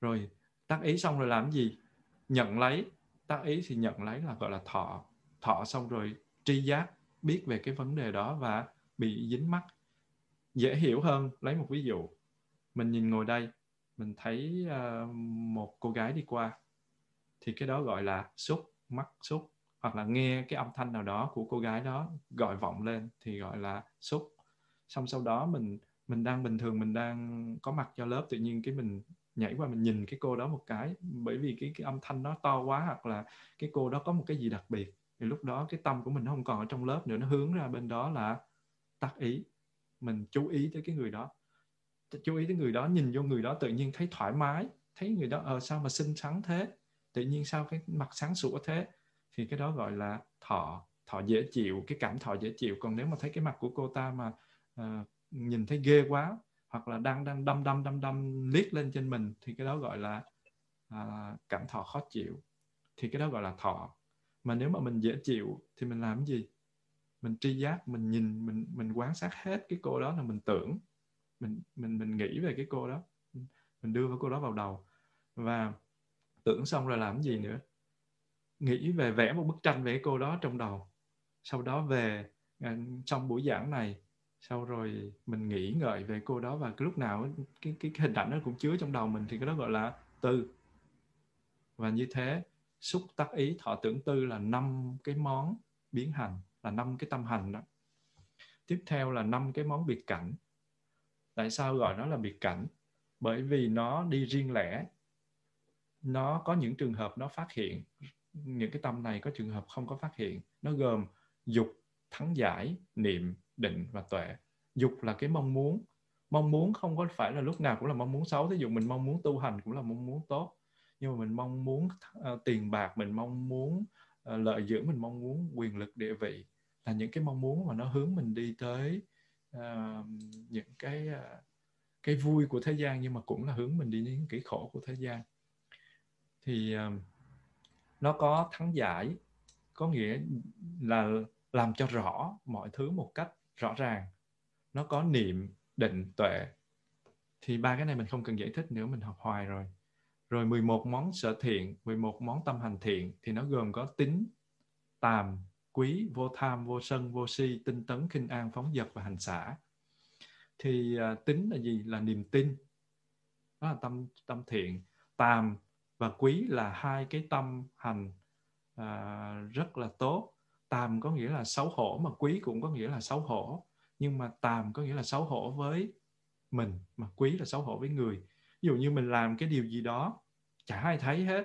Rồi tác ý xong rồi làm gì? Nhận lấy. Tác ý thì nhận lấy là gọi là thọ. Thọ xong rồi tri giác, biết về cái vấn đề đó và bị dính mắc. Dễ hiểu hơn, lấy một ví dụ. Mình nhìn ngồi đây, mình thấy một cô gái đi qua. Thì cái đó gọi là xúc, mắt xúc. Hoặc là nghe cái âm thanh nào đó của cô gái đó gọi vọng lên thì gọi là xúc. Xong sau đó mình đang bình thường, mình đang có mặt cho lớp, tự nhiên cái mình nhảy qua mình nhìn cái cô đó một cái, bởi vì cái âm thanh nó to quá hoặc là cái cô đó có một cái gì đặc biệt, thì lúc đó cái tâm của mình nó không còn ở trong lớp nữa, nó hướng ra bên đó là tác ý. Mình chú ý tới cái người đó, nhìn vô người đó, tự nhiên thấy thoải mái, thấy người đó sao mà xinh xắn thế, tự nhiên sao cái mặt sáng sủa thế, thì cái đó gọi là thọ. Thọ dễ chịu, cái cảm thọ dễ chịu. Còn nếu mà thấy cái mặt của cô ta mà nhìn thấy ghê quá, hoặc là đang đâm liếc lên trên mình, thì cái đó gọi là cảm thọ khó chịu, thì cái đó gọi là thọ. Mà nếu mà mình dễ chịu thì mình làm gì? Mình tri giác, mình nhìn, mình quan sát hết cái cô đó, là mình tưởng, mình nghĩ về cái cô đó, mình đưa cô đó vào đầu. Và tưởng xong rồi làm gì nữa? Nghĩ về, vẽ một bức tranh về cái cô đó trong đầu. Sau đó về trong buổi giảng này, sau rồi mình nghĩ ngợi về cô đó, và cái lúc nào cái hình ảnh nó cũng chứa trong đầu mình, thì cái đó gọi là tư. Và như thế, xúc, tác ý, thọ, tưởng, tư là 5 cái món biến hành, là 5 cái tâm hành đó. Tiếp theo là 5 cái món biệt cảnh. Tại sao gọi nó là biệt cảnh? Bởi vì nó đi riêng lẻ. Nó có những trường hợp nó phát hiện, những cái tâm này có trường hợp không có phát hiện. Nó gồm dục, thắng giải, niệm, định và tuệ. Dục là cái mong muốn. Mong muốn không có phải là lúc nào cũng là mong muốn xấu. Thí dụ mình mong muốn tu hành cũng là mong muốn tốt. Nhưng mà mình mong muốn tiền bạc, mình mong muốn lợi dưỡng, mình mong muốn quyền lực, địa vị. Là những cái mong muốn mà nó hướng mình đi tới những cái vui của thế gian, nhưng mà cũng là hướng mình đi đến những cái khổ của thế gian. Thì nó có thắng giải, có nghĩa là làm cho rõ mọi thứ một cách rõ ràng. Nó có niệm, định, tuệ. Thì ba cái này mình không cần giải thích nữa, mình học hoài rồi. Rồi 11 món sở thiện, 11 món tâm hành thiện thì nó gồm có tính, tàm, quý, vô tham, vô sân, vô si, tinh tấn, khinh an, phóng dật và hành xả. Thì tính là gì? Là niềm tin. Đó là tâm thiện. Tàm và quý là hai cái tâm hành rất là tốt. Tàm có nghĩa là xấu hổ, mà quý cũng có nghĩa là xấu hổ. Nhưng mà tàm có nghĩa là xấu hổ với mình, mà quý là xấu hổ với người. Ví dụ như mình làm cái điều gì đó, chả ai thấy hết,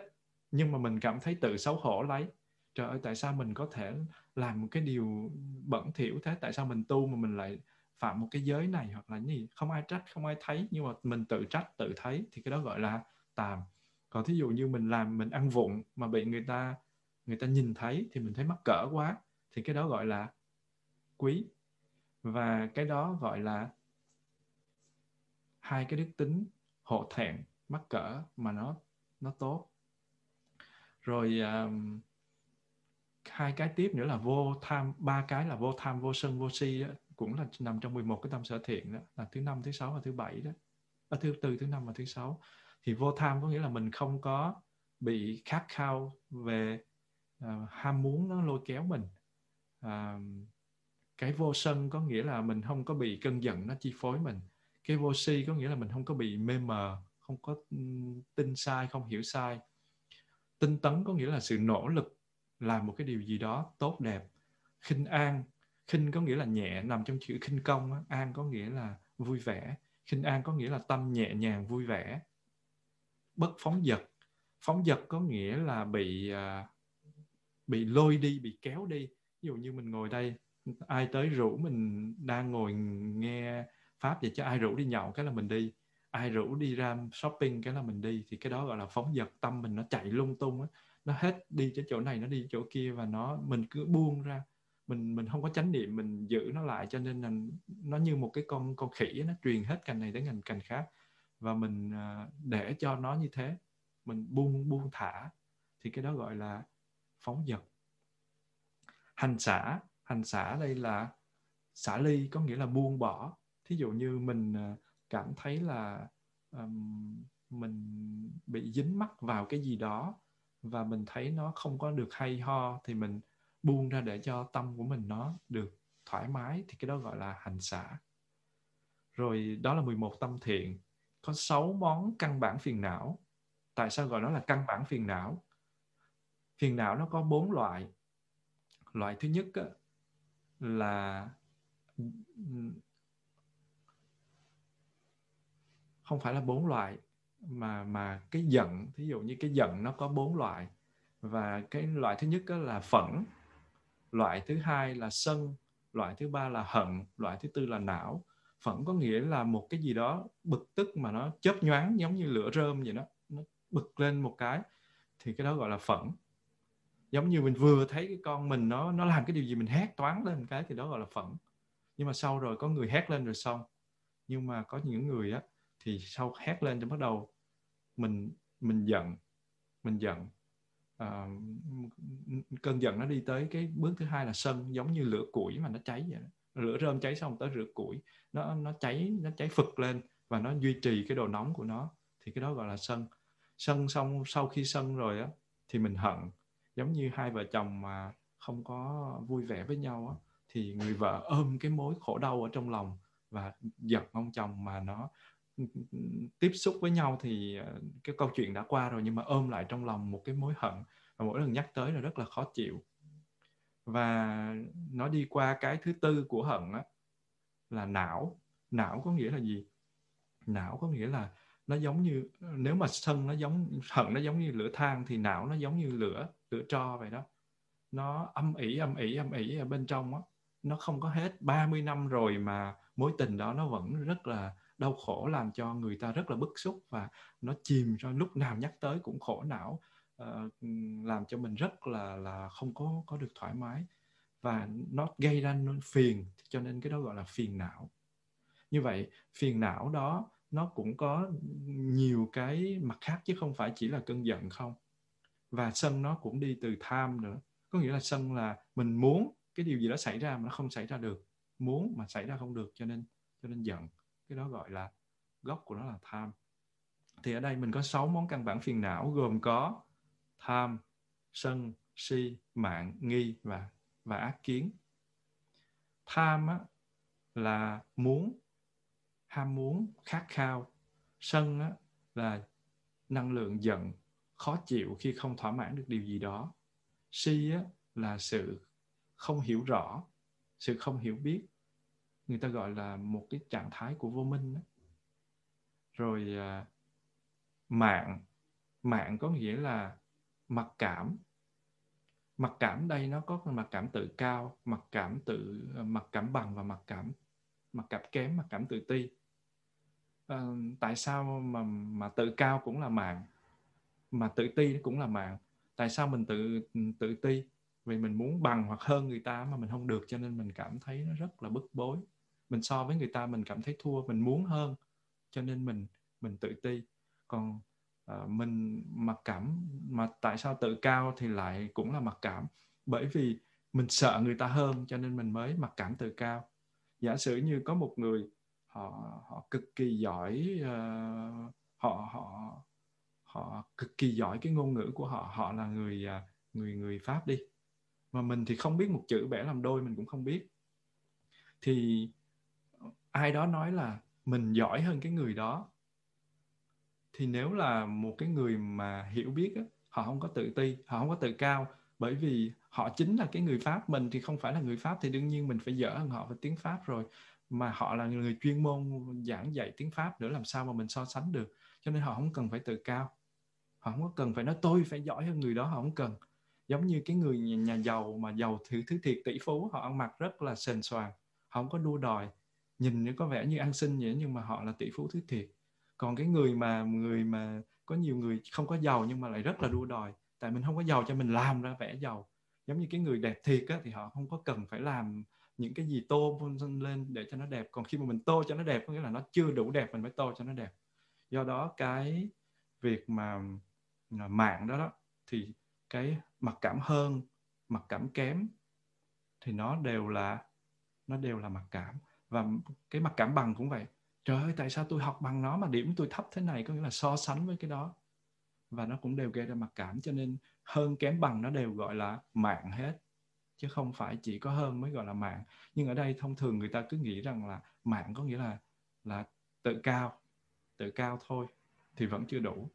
nhưng mà mình cảm thấy tự xấu hổ lấy. Trời ơi, tại sao mình có thể làm một cái điều bẩn thỉu thế? Tại sao mình tu mà mình lại phạm một cái giới này hoặc là gì? Không ai trách, không ai thấy, nhưng mà mình tự trách, tự thấy. Thì cái đó gọi là tàm. Còn thí dụ như mình làm, mình ăn vụng mà bị người ta nhìn thấy thì mình thấy mắc cỡ quá. Thì cái đó gọi là quý. Và cái đó gọi là hai cái đức tính hộ thẹn, mắc cỡ mà nó tốt. Rồi hai cái tiếp nữa là vô tham, ba cái là vô tham, vô sân, vô si đó, cũng là nằm trong 11 cái tâm sở thiện đó, là thứ 5, thứ 6 và thứ 7 đó. Ở thứ 4, thứ 5 và thứ 6. Thì vô tham có nghĩa là mình không có bị khát khao về ham muốn nó lôi kéo mình. Cái vô sân có nghĩa là mình không có bị cơn giận nó chi phối mình. Cái vô si có nghĩa là mình không có bị mê mờ, không có tin sai, không hiểu sai. Tinh tấn có nghĩa là sự nỗ lực làm một cái điều gì đó tốt đẹp. Khinh an, khinh có nghĩa là nhẹ, nằm trong chữ khinh công đó. An có nghĩa là vui vẻ. Khinh an có nghĩa là tâm nhẹ nhàng vui vẻ. Bất phóng dật, phóng dật có nghĩa là bị lôi đi, bị kéo đi. Ví dụ như mình ngồi đây, ai tới rủ mình, đang ngồi nghe pháp vậy chứ ai rủ đi nhậu cái là mình đi, ai rủ đi ra shopping cái là mình đi. Thì cái đó gọi là phóng dật, tâm mình nó chạy lung tung á, nó hết đi cái chỗ này, nó đi chỗ kia, và mình cứ buông ra, mình không có chánh niệm, mình giữ nó lại, cho nên là nó như một cái con khỉ, nó truyền hết cành này tới cành khác, và mình để cho nó như thế, mình buông thả. Thì cái đó gọi là phóng dật. Hành xả đây là xả ly, có nghĩa là buông bỏ. Thí dụ như mình cảm thấy là mình bị dính mắc vào cái gì đó và mình thấy nó không có được hay ho, thì mình buông ra để cho tâm của mình nó được thoải mái. Thì cái đó gọi là hành xả. Rồi đó là 11 tâm thiện. Có 6 món căn bản phiền não. Tại sao gọi nó là căn bản phiền não? Phiền não nó có 4 loại. Loại thứ nhất là không phải là 4 loại, mà cái giận, thí dụ như cái giận nó có 4 loại. Và cái loại thứ nhất là phẫn, loại thứ hai là sân, loại thứ ba là hận, loại thứ tư là não. Phẫn có nghĩa là một cái gì đó bực tức mà nó chớp nhoáng giống như lửa rơm vậy đó, nó bực lên một cái, thì cái đó gọi là phẫn. Giống như mình vừa thấy cái con mình nó làm cái điều gì mình hét toáng lên một cái, thì đó gọi là phẫn. Nhưng mà sau rồi có người hét lên rồi xong. Nhưng mà có những người á, thì sau hét lên thì bắt đầu mình giận. Cơn giận nó đi tới cái bước thứ hai là sân, giống như lửa củi mà nó cháy vậy đó. Lửa rơm cháy xong tới lửa củi, nó cháy phực lên và nó duy trì cái độ nóng của nó, thì cái đó gọi là sân. Sân xong, sau khi sân rồi á thì mình hận. Giống như hai vợ chồng mà không có vui vẻ với nhau á, thì người vợ ôm cái mối khổ đau ở trong lòng và giận ông chồng, mà nó tiếp xúc với nhau thì cái câu chuyện đã qua rồi, nhưng mà ôm lại trong lòng một cái mối hận, và mỗi lần nhắc tới là rất là khó chịu. Và nó đi qua cái thứ tư của hận á, là não. Não có nghĩa là gì? Não có nghĩa là nó giống như, nếu mà hận nó giống như lửa than, thì não nó giống như lửa tro vậy đó. Nó âm ỉ ở bên trong á, nó không có hết. 30 năm rồi mà mối tình đó nó vẫn rất là đau khổ, làm cho người ta rất là bức xúc, và nó chìm ra, lúc nào nhắc tới cũng khổ não, làm cho mình rất là không có được thoải mái, và nó gây ra phiền, cho nên cái đó gọi là phiền não. Như vậy phiền não đó nó cũng có nhiều cái mặt khác, chứ không phải chỉ là cơn giận không. Và sân nó cũng đi từ tham nữa, có nghĩa là sân là mình muốn cái điều gì đó xảy ra mà nó không xảy ra được, muốn mà xảy ra không được, cho nên giận. Cái đó gọi là gốc của nó là tham. Thì ở đây mình có 6 món căn bản phiền não, gồm có tham, sân, si, mạn, nghi và ác kiến. Tham á, là muốn, ham muốn, khát khao. Sân á, là năng lượng giận, khó chịu khi không thỏa mãn được điều gì đó. Si á, là sự không hiểu rõ, sự không hiểu biết. Người ta gọi là một cái trạng thái của vô minh đó. Rồi mạn có nghĩa là mặc cảm. Mặc cảm đây nó có mặc cảm tự cao, mặc cảm bằng và mặc cảm kém, mặc cảm tự ti. Tại sao mà tự cao cũng là mạn, mà tự ti cũng là mạn? Tại sao mình tự ti? Vì mình muốn bằng hoặc hơn người ta mà mình không được, cho nên mình cảm thấy nó rất là bức bối. Mình so với người ta mình cảm thấy thua, mình muốn hơn, cho nên mình tự ti. Còn mình mặc cảm, mà tại sao tự cao thì lại cũng là mặc cảm? Bởi vì mình sợ người ta hơn, cho nên mình mới mặc cảm tự cao. Giả sử như có một người họ cực kỳ giỏi, họ cực kỳ giỏi cái ngôn ngữ của họ, họ là người Pháp đi, mà mình thì không biết một chữ bẻ làm đôi, mình cũng không biết. Thì ai đó nói là mình giỏi hơn cái người đó. Thì nếu là một cái người mà hiểu biết á, họ không có tự ti, họ không có tự cao, bởi vì họ chính là cái người Pháp. Mình thì không phải là người Pháp, thì đương nhiên mình phải dở hơn họ về tiếng Pháp rồi. Mà họ là người chuyên môn giảng dạy tiếng Pháp nữa, làm sao mà mình so sánh được? Cho nên họ không cần phải tự cao, họ không có cần phải nói tôi phải giỏi hơn người đó, họ không cần. Giống như cái người nhà giàu mà giàu thứ thiệt, tỷ phú, họ ăn mặc rất là sền soàng, họ không có đua đòi, nhìn như có vẻ như ăn xin vậy, nhưng mà họ là tỷ phú thứ thiệt. Còn cái người mà có nhiều người không có giàu nhưng mà lại rất là đua đòi, tại mình không có giàu cho mình làm ra vẻ giàu. Giống như cái người đẹp thiệt á, thì họ không có cần phải làm những cái gì tô lên để cho nó đẹp. Còn khi mà mình tô cho nó đẹp có nghĩa là nó chưa đủ đẹp, mình phải tô cho nó đẹp. Do đó cái việc mà mạn đó thì cái mặc cảm hơn, mặc cảm kém thì nó đều là mặc cảm. Và cái mặc cảm bằng cũng vậy. Trời ơi, tại sao tôi học bằng nó mà điểm tôi thấp thế này? Có nghĩa là so sánh với cái đó. Và nó cũng đều gây ra mặc cảm. Cho nên hơn kém bằng nó đều gọi là mạn hết, chứ không phải chỉ có hơn mới gọi là mạn. Nhưng ở đây thông thường người ta cứ nghĩ rằng là mạn có nghĩa là tự cao thôi, thì vẫn chưa đủ.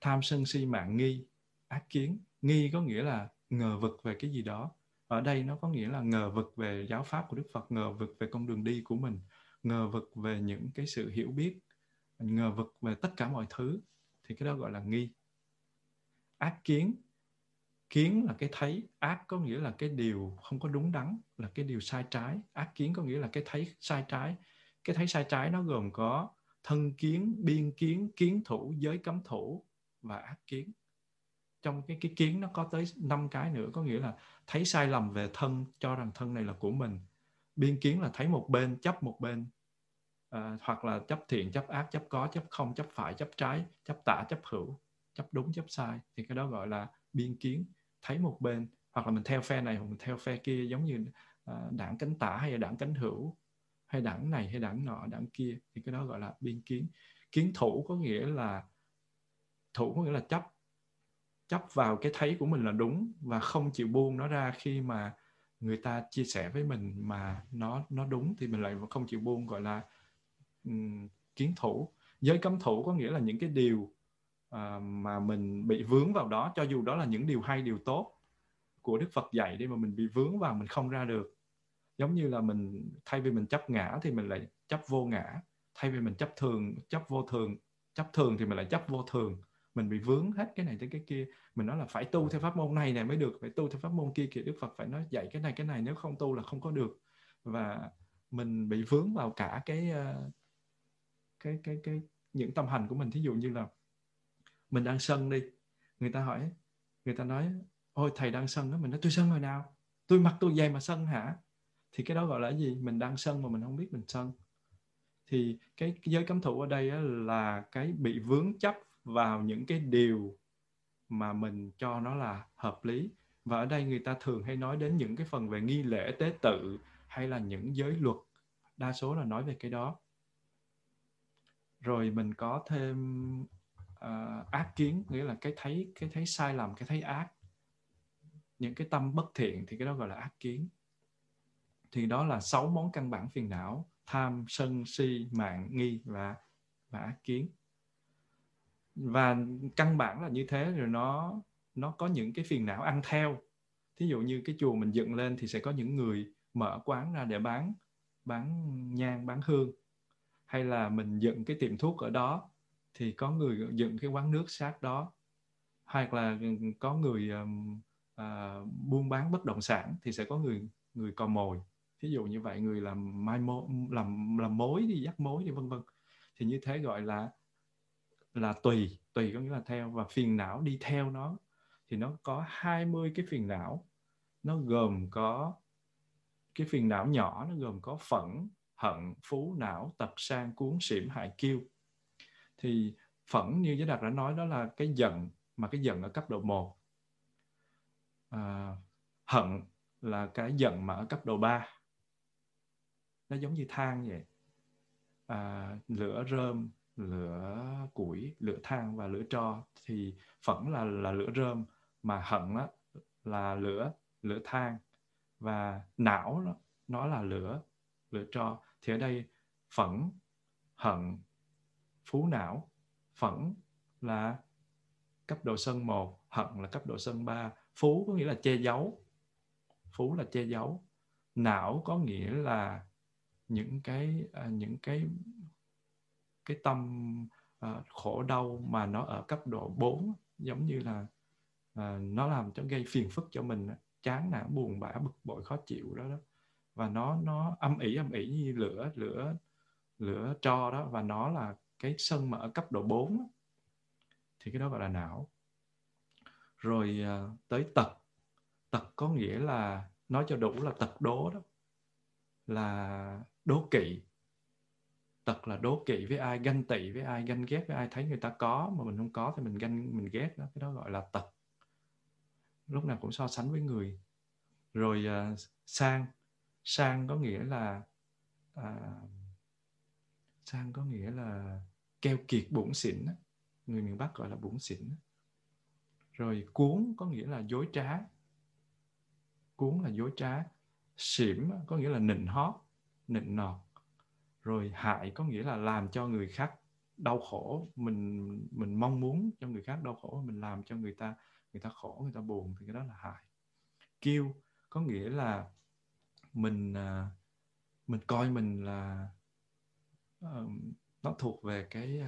Tham, sân, si, mạn, nghi, ác kiến. Nghi có nghĩa là ngờ vực về cái gì đó. Ở đây nó có nghĩa là ngờ vực về giáo pháp của Đức Phật, ngờ vực về con đường đi của mình, ngờ vực về những cái sự hiểu biết, ngờ vực về tất cả mọi thứ. Thì cái đó gọi là nghi. Ác kiến. Kiến là cái thấy. Ác có nghĩa là cái điều không có đúng đắn, là cái điều sai trái. Ác kiến có nghĩa là cái thấy sai trái. Cái thấy sai trái nó gồm có thân kiến, biên kiến, kiến thủ, giới cấm thủ và ác kiến. Trong cái kiến nó có tới 5 cái nữa. Có nghĩa là thấy sai lầm về thân, cho rằng thân này là của mình. Biên kiến là thấy một bên, chấp một bên. Hoặc là chấp thiện, chấp ác, chấp có, chấp không, chấp phải, chấp trái, chấp tả, chấp hữu, chấp đúng, chấp sai. Thì cái đó gọi là biên kiến, thấy một bên. Hoặc là mình theo phe này, hoặc mình theo phe kia. Giống như đảng cánh tả hay là đảng cánh hữu, hay đảng này, hay đảng nọ, đảng kia. Thì cái đó gọi là biên kiến. Kiến thủ có nghĩa là chấp vào cái thấy của mình là đúng và không chịu buông nó ra. Khi mà người ta chia sẻ với mình mà nó đúng thì mình lại không chịu buông, gọi là kiến thủ. Giới cấm thủ có nghĩa là những cái điều mà mình bị vướng vào đó, cho dù đó là những điều hay, điều tốt của Đức Phật dạy đi, mà mình bị vướng vào mình không ra được. Giống như là mình thay vì mình chấp ngã thì mình lại chấp vô ngã, thay vì mình chấp thường thì mình lại chấp vô thường. Mình bị vướng hết cái này tới cái kia. Mình nói là phải tu theo pháp môn này này mới được, phải tu theo pháp môn kia kìa, Đức Phật phải nói dạy cái này, nếu không tu là không có được. Và mình bị vướng vào cả cái những tâm hành của mình. Thí dụ như là mình đang sân đi, người ta nói ôi thầy đang sân đó, mình nói tôi sân hồi nào, tôi mặc tôi dày mà sân hả? Thì cái đó gọi là gì? Mình đang sân mà mình không biết mình sân. Thì cái giới cấm thủ ở đây là cái bị vướng chấp vào những cái điều mà mình cho nó là hợp lý. Và ở đây người ta thường hay nói đến những cái phần về nghi lễ tế tự hay là những giới luật, đa số là nói về cái đó. Rồi mình có thêm ác kiến, nghĩa là cái thấy sai lầm, cái thấy ác, những cái tâm bất thiện, thì cái đó gọi là ác kiến. Thì đó là 6 món căn bản phiền não: tham, sân, si, mạn, nghi và ác kiến. Và căn bản là như thế. Rồi nó có những cái phiền não ăn theo. Thí dụ như cái chùa mình dựng lên thì sẽ có những người mở quán ra để bán nhang, bán hương. Hay là mình dựng cái tiệm thuốc ở đó thì có người dựng cái quán nước sát đó. Hoặc là có người buôn bán bất động sản thì sẽ có người cò mồi. Thí dụ như vậy, người làm mối đi, dắt mối đi, vân vân. Thì như thế gọi là tùy có nghĩa là theo, và phiền não đi theo nó. Thì nó có 20 cái phiền não. Nó gồm có cái phiền não nhỏ, nó gồm có phẫn, hận, phú não, tật sang, cuốn, xỉm, hại, kiêu. Thì phẫn như Giới Đạt đã nói, đó là cái giận, mà cái giận ở cấp độ 1. Hận là cái giận mà ở cấp độ 3. Nó giống như than vậy. Lửa rơm, lửa củi, lửa than và lửa tro. Thì phẫn là lửa rơm, mà hận đó là lửa than, và não nó là lửa tro. Thì ở đây phẫn, hận, phú não. Phẫn là cấp độ sân 1, hận là cấp độ sân 3. Phú có nghĩa là che giấu. Phú là che giấu. Não có nghĩa là những cái tâm khổ đau mà nó ở cấp độ 4, giống như là nó làm cho gây phiền phức cho mình, chán nản, buồn bã, bực bội, khó chịu đó. Và nó âm ỉ như lửa tro đó, và nó là cái sân mà ở cấp độ 4 đó. Thì cái đó gọi là não. Rồi tới tật có nghĩa là, nói cho đủ là tật đố đó, là đố kỵ. Tật là đố kỵ với ai, ganh tị với ai, ganh ghét với ai, thấy người ta có mà mình không có thì mình ganh, mình ghét đó, cái đó gọi là tật. Lúc nào cũng so sánh với người. Rồi sang có nghĩa là keo kiệt, bủn xỉn, người miền Bắc gọi là bủn xỉn. Rồi cuốn có nghĩa là dối trá. Cuốn là dối trá. Xỉm có nghĩa là nịnh hót, nịnh nọt. Rồi hại có nghĩa là làm cho người khác đau khổ, mình mong muốn cho người khác đau khổ, mình làm cho người ta khổ, người ta buồn, thì cái đó là hại. Kiêu có nghĩa là mình coi mình là nó thuộc về cái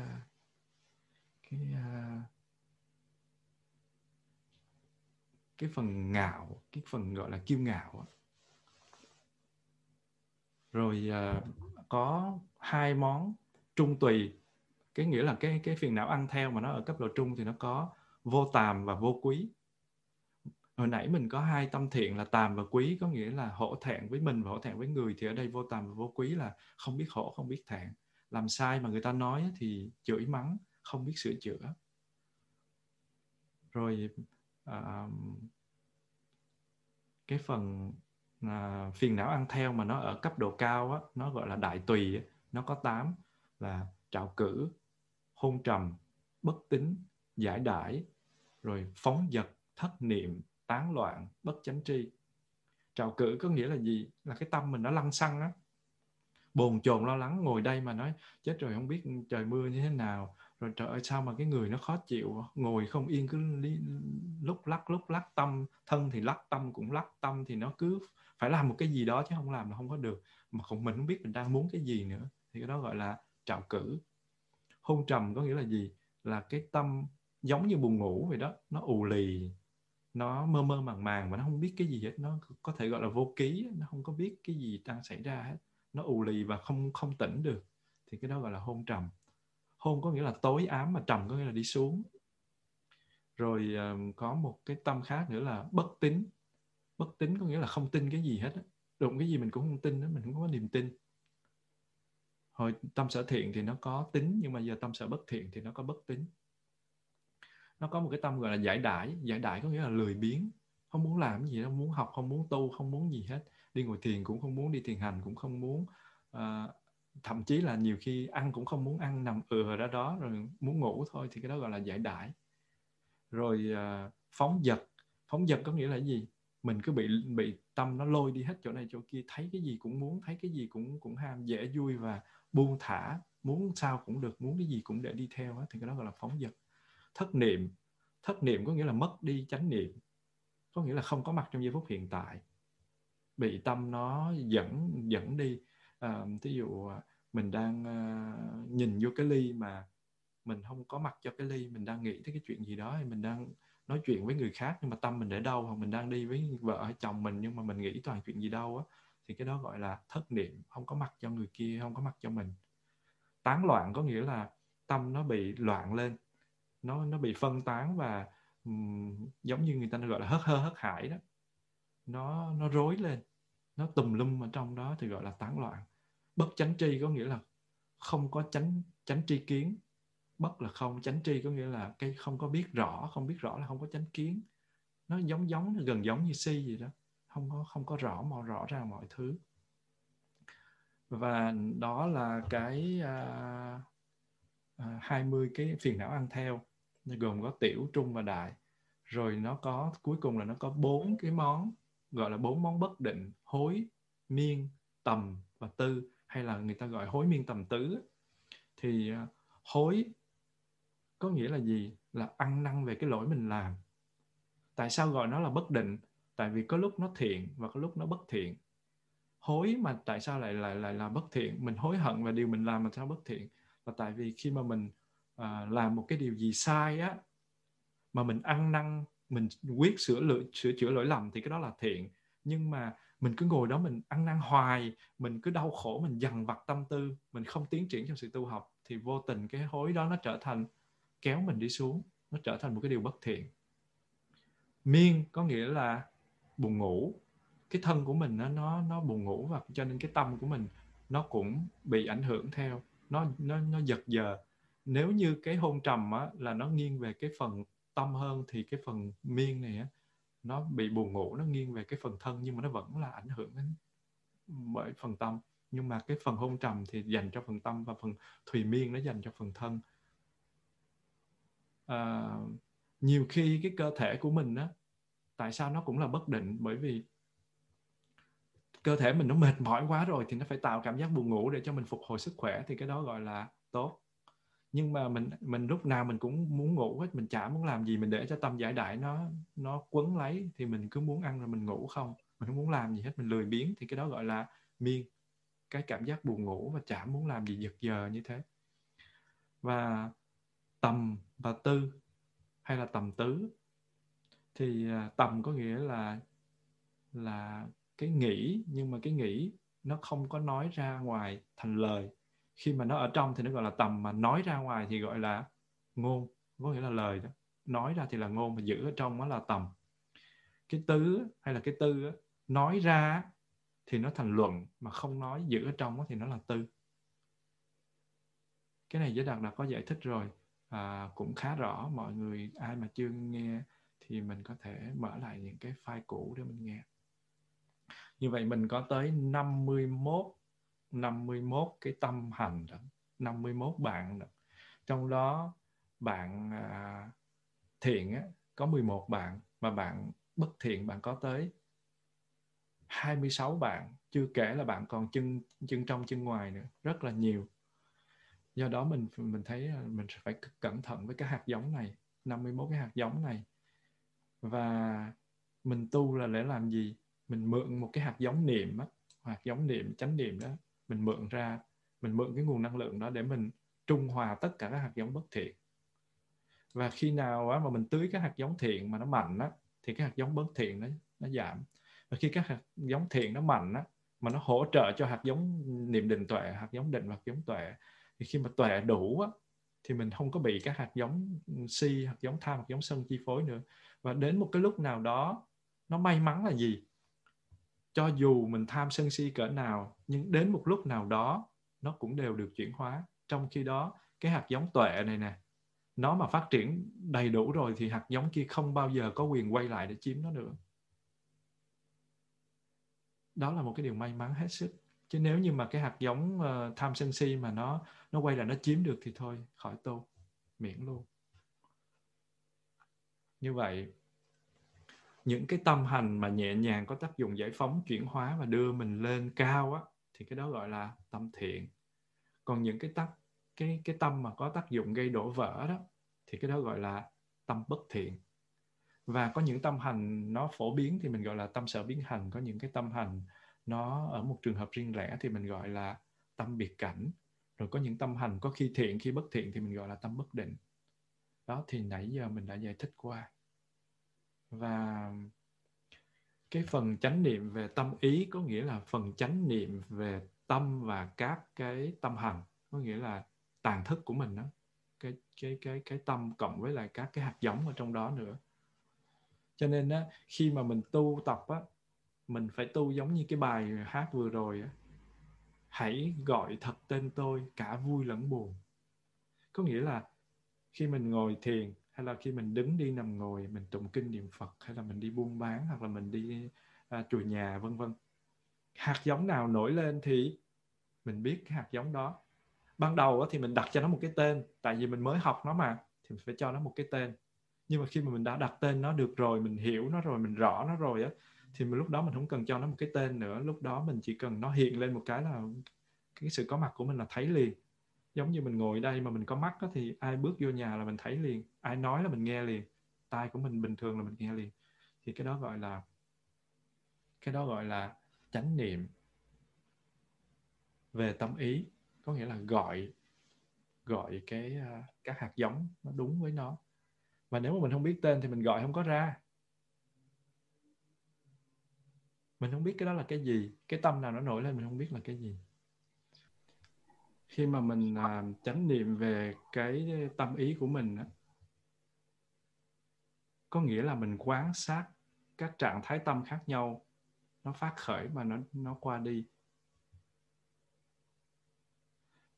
phần ngạo, cái phần gọi là kiêu ngạo. Rồi có 2 món trung tùy, cái nghĩa là cái phiền não ăn theo mà nó ở cấp độ trung, thì nó có vô tàm và vô quý. Hồi nãy mình có 2 tâm thiện là tàm và quý, có nghĩa là hổ thẹn với mình và hổ thẹn với người. Thì ở đây vô tàm và vô quý là không biết hổ, không biết thẹn. Làm sai mà người ta nói thì chửi mắng, không biết sửa chữa. Rồi cái phần phiền não ăn theo mà nó ở cấp độ cao á, nó gọi là đại tùy á, nó có 8 là trạo cử, hôn trầm, bất tín, giải đãi, rồi phóng dật, thất niệm, tán loạn, bất chánh tri. Trạo cử có nghĩa là gì? Là cái tâm mình nó lăng xăng á, bồn chồn lo lắng, ngồi đây mà nói chết rồi, không biết trời mưa như thế nào, rồi trời ơi sao mà cái người nó khó chịu, ngồi không yên, cứ lúc lắc tâm, thân thì lắc, tâm cũng lắc, tâm thì nó cứ phải làm một cái gì đó chứ không làm là không có được, mà không, mình không biết mình đang muốn cái gì nữa. Thì cái đó gọi là trạo cử. Hôn trầm có nghĩa là gì? Là cái tâm giống như buồn ngủ vậy đó, nó ù lì, nó mơ mơ màng màng mà nó không biết cái gì hết, nó có thể gọi là vô ký, nó không có biết cái gì đang xảy ra hết, nó ù lì và không tỉnh được. Thì cái đó gọi là hôn trầm. Hôn có nghĩa là tối ám, mà trầm có nghĩa là đi xuống. Rồi có một cái tâm khác nữa là bất tín. Bất tín có nghĩa là không tin cái gì hết. Đụng cái gì mình cũng không tin, mình không có niềm tin. Hồi tâm sở thiện thì nó có tín, nhưng mà giờ tâm sở bất thiện thì nó có bất tín. Nó có một cái tâm gọi là giải đãi. Giải đãi có nghĩa là lười biếng, không muốn làm gì, không muốn học, không muốn tu, không muốn gì hết. Đi ngồi thiền cũng không muốn, đi thiền hành cũng không muốn, thậm chí là nhiều khi ăn cũng không muốn ăn, nằm ra đó rồi muốn ngủ thôi, thì cái đó gọi là giải đãi. Rồi phóng dật. Phóng dật có nghĩa là gì? Mình cứ bị tâm nó lôi đi hết chỗ này chỗ kia, thấy cái gì cũng muốn, thấy cái gì cũng ham, dễ vui và buông thả, muốn sao cũng được, muốn cái gì cũng để đi theo đó, thì cái đó gọi là phóng dật. Thất niệm. Thất niệm có nghĩa là mất đi chánh niệm, có nghĩa là không có mặt trong giây phút hiện tại, bị tâm nó dẫn đi. Thí dụ mình đang nhìn vô cái ly mà mình không có mặt cho cái ly, mình đang nghĩ tới cái chuyện gì đó, mình đang nói chuyện với người khác nhưng mà tâm mình để đâu, hoặc mình đang đi với vợ hay chồng mình nhưng mà mình nghĩ toàn chuyện gì đâu á, thì cái đó gọi là thất niệm, không có mặt cho người kia, không có mặt cho mình. Tán loạn có nghĩa là tâm nó bị loạn lên, nó bị phân tán và giống như người ta gọi là hớt hơ hớt hải đó, nó rối lên, nó tùm lum ở trong đó, thì gọi là tán loạn. Bất chánh tri có nghĩa là không có chánh tri kiến. Bất là không, chánh tri có nghĩa là cái không có biết rõ, không biết rõ là không có chánh kiến. Nó nó gần giống như si gì đó, không có rõ ràng mọi thứ. Và đó là cái 20 cái phiền não ăn theo, gồm có tiểu, trung và đại. Rồi nó có cuối cùng là nó có 4 cái món, gọi là 4 món bất định: hối, miên, tầm và tư, hay là người ta gọi hối miên tầm tứ. Thì hối có nghĩa là gì? Là ăn năn về cái lỗi mình làm. Tại sao gọi nó là bất định? Tại vì có lúc nó thiện và có lúc nó bất thiện. Hối mà tại sao lại là bất thiện? Mình hối hận về điều mình làm mà sao bất thiện? Là tại vì khi mà mình làm một cái điều gì sai á, mà mình ăn năn, mình quyết sửa chữa lỗi lầm, thì cái đó là thiện. Nhưng mà mình cứ ngồi đó mình ăn năn hoài, mình cứ đau khổ, mình dằn vặt tâm tư, mình không tiến triển trong sự tu học, thì vô tình cái hối đó nó trở thành kéo mình đi xuống, nó trở thành một cái điều bất thiện. Miên có nghĩa là buồn ngủ. Cái thân của mình nó buồn ngủ, và cho nên cái tâm của mình nó cũng bị ảnh hưởng theo, nó giật giờ. Nếu như cái hôn trầm á, là nó nghiêng về cái phần tâm hơn, thì cái phần miên này á, nó bị buồn ngủ, nó nghiêng về cái phần thân, nhưng mà nó vẫn là ảnh hưởng đến bởi phần tâm. Nhưng mà cái phần hôn trầm thì dành cho phần tâm, và phần thùy miên nó dành cho phần thân. Nhiều khi cái cơ thể của mình á, tại sao nó cũng là bất định? Bởi vì cơ thể mình nó mệt mỏi quá rồi thì nó phải tạo cảm giác buồn ngủ để cho mình phục hồi sức khỏe, thì cái đó gọi là tốt. Nhưng mà mình lúc nào mình cũng muốn ngủ hết, mình chả muốn làm gì, mình để cho tâm giải đại nó quấn lấy, thì mình cứ muốn ăn rồi mình ngủ không, mình không muốn làm gì hết, mình lười biếng, thì cái đó gọi là miên, cái cảm giác buồn ngủ và chả muốn làm gì, giật giờ như thế. Và tầm và tư, hay là tầm tứ, thì tầm có nghĩa là cái nghĩ, nhưng mà cái nghĩ nó không có nói ra ngoài thành lời. Khi mà nó ở trong thì nó gọi là tầm, mà nói ra ngoài thì gọi là ngôn, có nghĩa là lời đó. Nói ra thì là ngôn, mà giữ ở trong đó là tầm. Cái tứ hay là cái tư, nói ra thì nó thành luận, mà không nói, giữ ở trong đó thì nó là tư. Cái này Giới Đạt đã có giải thích rồi, cũng khá rõ. Mọi người ai mà chưa nghe thì mình có thể mở lại những cái file cũ để mình nghe. Như vậy mình có tới 51 cái tâm hành đó, 51 bạn đó. Trong đó bạn thiện á, có 11 bạn, và bạn bất thiện bạn có tới 26 bạn, chưa kể là bạn còn chân trong chân ngoài nữa, rất là nhiều. Do đó mình thấy mình phải cẩn thận với cái hạt giống này, 51 cái hạt giống này. Và mình tu là để làm gì? Mình mượn một cái hạt giống niệm á, hạt giống niệm, chánh niệm đó, mình mượn ra, mình mượn cái nguồn năng lượng đó để mình trung hòa tất cả các hạt giống bất thiện. Và khi nào á, mà mình tưới cái hạt giống thiện mà nó mạnh á, thì cái hạt giống bất thiện nó giảm. Và khi các hạt giống thiện nó mạnh á, mà nó hỗ trợ cho hạt giống niệm, định, tuệ, hạt giống định và hạt giống tuệ, thì khi mà tuệ đủ á, thì mình không có bị các hạt giống si, hạt giống tham, hạt giống sân chi phối nữa. Và đến một cái lúc nào đó, nó may mắn là gì? Cho dù mình tham sân si cỡ nào, nhưng đến một lúc nào đó nó cũng đều được chuyển hóa. Trong khi đó cái hạt giống tuệ này nè, nó mà phát triển đầy đủ rồi thì hạt giống kia không bao giờ có quyền quay lại để chiếm nó nữa. Đó là một cái điều may mắn hết sức. Chứ nếu như mà cái hạt giống tham sân si mà nó quay là nó chiếm được thì thôi, khỏi tu, miễn luôn. Như vậy, những cái tâm hành mà nhẹ nhàng có tác dụng giải phóng, chuyển hóa và đưa mình lên cao á, thì cái đó gọi là tâm thiện. Còn những cái tâm mà có tác dụng gây đổ vỡ đó, thì cái đó gọi là tâm bất thiện. Và có những tâm hành nó phổ biến thì mình gọi là tâm sở biến hành. Có những cái tâm hành nó ở một trường hợp riêng lẻ thì mình gọi là tâm biệt cảnh. Rồi có những tâm hành có khi thiện, khi bất thiện thì mình gọi là tâm bất định. Đó thì nãy giờ mình đã giải thích qua. Và cái phần chánh niệm về tâm ý có nghĩa là phần chánh niệm về tâm và các cái tâm hành. Có nghĩa là tàng thức của mình đó. Cái tâm cộng với lại các cái hạt giống ở trong đó nữa. Cho nên á, khi mà mình tu tập á, mình phải tu giống như cái bài hát vừa rồi á. Hãy gọi thật tên tôi, cả vui lẫn buồn. Có nghĩa là khi mình ngồi thiền, hay là khi mình đứng đi nằm ngồi, mình tụng kinh niệm Phật, hay là mình đi buôn bán, hoặc là mình đi chùa nhà vân vân. Hạt giống nào nổi lên thì mình biết cái hạt giống đó. Ban đầu á, thì mình đặt cho nó một cái tên, tại vì mình mới học nó mà, thì mình phải cho nó một cái tên. Nhưng mà khi mà mình đã đặt tên nó được rồi, mình hiểu nó rồi, mình rõ nó rồi á, thì mình, lúc đó mình không cần cho nó một cái tên nữa. Lúc đó mình chỉ cần nó hiện lên một cái là cái sự có mặt của mình là thấy liền. Giống như mình ngồi đây mà mình có mắt á, thì ai bước vô nhà là mình thấy liền, ai nói là mình nghe liền, tai của mình bình thường là mình nghe liền. Thì cái đó gọi là chánh niệm về tâm ý. Có nghĩa là gọi cái các hạt giống nó đúng với nó. Mà nếu mà mình không biết tên thì mình gọi không có ra. Mình không biết cái đó là cái gì. Cái tâm nào nó nổi lên mình không biết là cái gì. Khi mà mình chánh niệm về cái tâm ý của mình, có nghĩa là mình quan sát các trạng thái tâm khác nhau. Nó phát khởi và nó qua đi.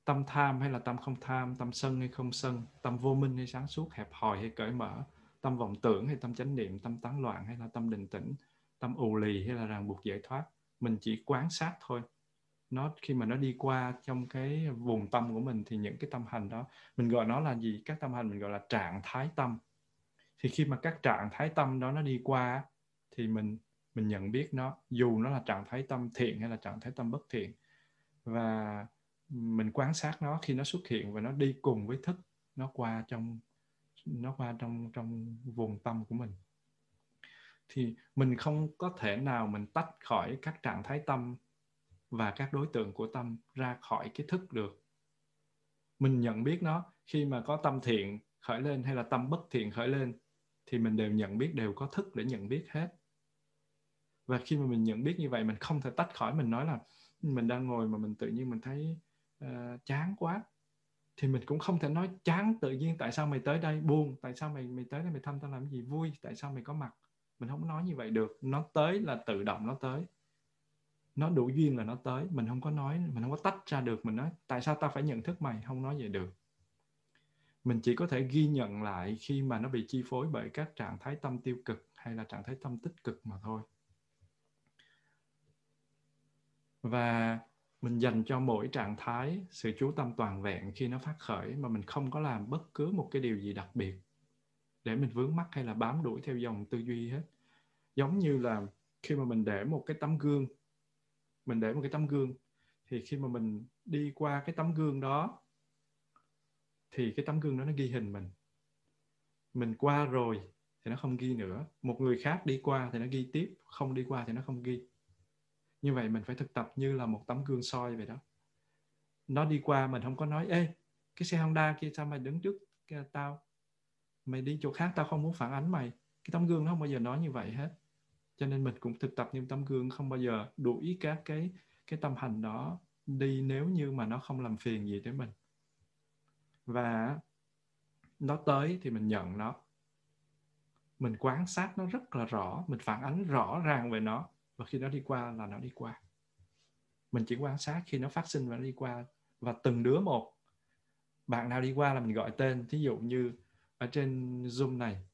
Tâm tham hay là tâm không tham, tâm sân hay không sân, tâm vô minh hay sáng suốt, hẹp hòi hay cởi mở, tâm vọng tưởng hay tâm chánh niệm, tâm tán loạn hay là tâm định tĩnh, tâm ù lì hay là ràng buộc giải thoát. Mình chỉ quan sát thôi. Khi mà nó đi qua trong cái vùng tâm của mình thì những cái tâm hành đó, mình gọi nó là gì? Các tâm hành mình gọi là trạng thái tâm. Thì khi mà các trạng thái tâm đó nó đi qua thì mình nhận biết nó, dù nó là trạng thái tâm thiện hay là trạng thái tâm bất thiện. Và mình quan sát nó khi nó xuất hiện và nó đi cùng với thức, nó qua trong vùng tâm của mình. Thì mình không có thể nào mình tách khỏi các trạng thái tâm và các đối tượng của tâm ra khỏi cái thức được. Mình nhận biết nó khi mà có tâm thiện khởi lên hay là tâm bất thiện khởi lên thì mình đều nhận biết, đều có thức để nhận biết hết. Và khi mà mình nhận biết như vậy, mình không thể tách khỏi. Mình nói là mình đang ngồi mà mình tự nhiên mình thấy chán quá, thì mình cũng không thể nói chán tự nhiên tại sao mày tới đây, buồn tại sao mày tới đây, mày thăm tao làm cái gì, vui tại sao mày có mặt. Mình không nói như vậy được. Nó tới là tự động nó tới, nó đủ duyên là nó tới. Mình không có nói, mình không có tách ra được. Mình nói tại sao tao phải nhận thức mày, không nói vậy được. Mình chỉ có thể ghi nhận lại khi mà nó bị chi phối bởi các trạng thái tâm tiêu cực hay là trạng thái tâm tích cực mà thôi. Và mình dành cho mỗi trạng thái sự chú tâm toàn vẹn khi nó phát khởi, mà mình không có làm bất cứ một cái điều gì đặc biệt để mình vướng mắc hay là bám đuổi theo dòng tư duy hết. Giống như là khi mà mình để một cái tấm gương, thì khi mà mình đi qua cái tấm gương đó thì cái tấm gương đó nó ghi hình mình. Mình qua rồi thì nó không ghi nữa. Một người khác đi qua thì nó ghi tiếp, không đi qua thì nó không ghi. Như vậy mình phải thực tập như là một tấm gương soi vậy đó. Nó đi qua mình không có nói ê, cái xe Honda kia sao mày đứng trước tao, mày đi chỗ khác tao không muốn phản ánh mày. Cái tấm gương nó không bao giờ nói như vậy hết. Cho nên mình cũng thực tập như tấm gương, không bao giờ đuổi các cái tâm hành đó đi nếu như mà nó không làm phiền gì tới mình. Và nó tới thì mình nhận nó. Mình quan sát nó rất là rõ, mình phản ánh rõ ràng về nó. Và khi nó đi qua là nó đi qua. Mình chỉ quan sát khi nó phát sinh và nó đi qua. Và từng đứa một. Bạn nào đi qua là mình gọi tên. Thí dụ như ở trên Zoom này,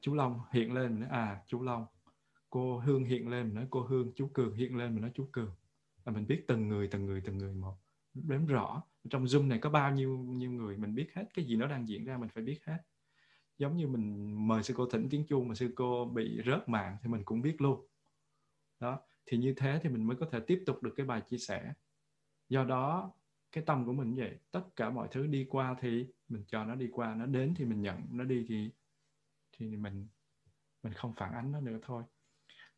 chú Long hiện lên, mình nói chú Long. Cô Hương hiện lên, mình nói cô Hương. Chú Cường hiện lên, mình nói chú Cường. là mình biết từng người một, đếm rõ. Trong Zoom này có bao nhiêu người, mình biết hết cái gì nó đang diễn ra, mình phải biết hết. Giống như mình mời sư cô thỉnh tiếng chuông mà sư cô bị rớt mạng thì mình cũng biết luôn. Đó, thì như thế thì mình mới có thể tiếp tục được cái bài chia sẻ. Do đó cái tâm của mình vậy, tất cả mọi thứ đi qua thì mình cho nó đi qua, nó đến thì mình nhận, nó đi thì mình không phản ánh nó nữa thôi.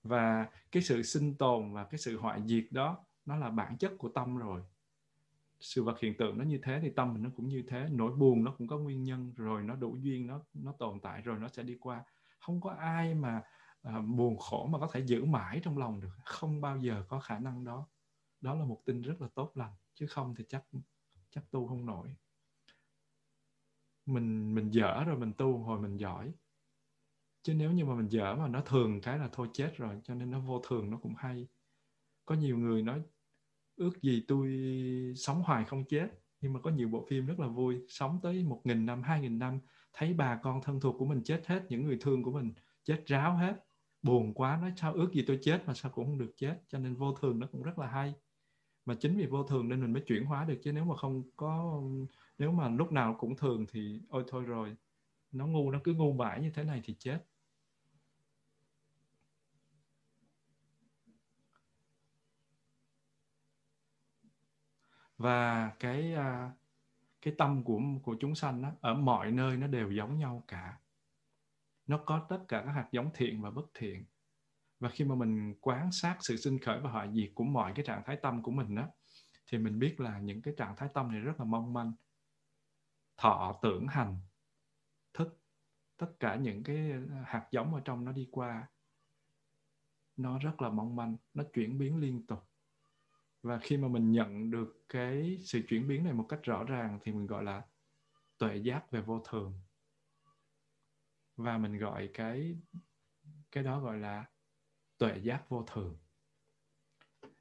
Và cái sự sinh tồn và cái sự hoại diệt đó, nó là bản chất của tâm rồi. Sự vật hiện tượng nó như thế thì tâm mình nó cũng như thế. Nỗi buồn nó cũng có nguyên nhân rồi, nó đủ duyên, nó tồn tại rồi, nó sẽ đi qua. Không có ai mà buồn khổ mà có thể giữ mãi trong lòng được. Không bao giờ có khả năng đó. Đó là một tin rất là tốt lành. Chứ không thì chắc tu không nổi. Mình dở rồi mình tu hồi mình giỏi. Chứ nếu như mà mình dở mà nó thường cái là thôi chết rồi. Cho nên nó vô thường nó cũng hay. Có nhiều người nói ước gì tôi sống hoài không chết. Nhưng mà có nhiều bộ phim rất là vui. Sống tới 1000 năm, 2000 năm. Thấy bà con thân thuộc của mình chết hết. Những người thương của mình chết ráo hết. Buồn quá, nói sao ước gì tôi chết mà sao cũng không được chết. Cho nên vô thường nó cũng rất là hay. Mà chính vì vô thường nên mình mới chuyển hóa được. Chứ nếu mà không có, nếu mà lúc nào cũng thường thì ôi thôi rồi. Nó ngu, nó cứ ngu mãi như thế này thì chết. Và cái tâm của chúng sanh đó, ở mọi nơi nó đều giống nhau cả. Nó có tất cả các hạt giống thiện và bất thiện. Và khi mà mình quan sát sự sinh khởi và hoại diệt của mọi cái trạng thái tâm của mình đó, thì mình biết là những cái trạng thái tâm này rất là mong manh. Thọ, tưởng, hành, thức, tất cả những cái hạt giống ở trong nó đi qua, nó rất là mong manh, nó chuyển biến liên tục. Và khi mà mình nhận được cái sự chuyển biến này một cách rõ ràng thì mình gọi là tuệ giác về vô thường. Và mình gọi cái đó gọi là tuệ giác vô thường.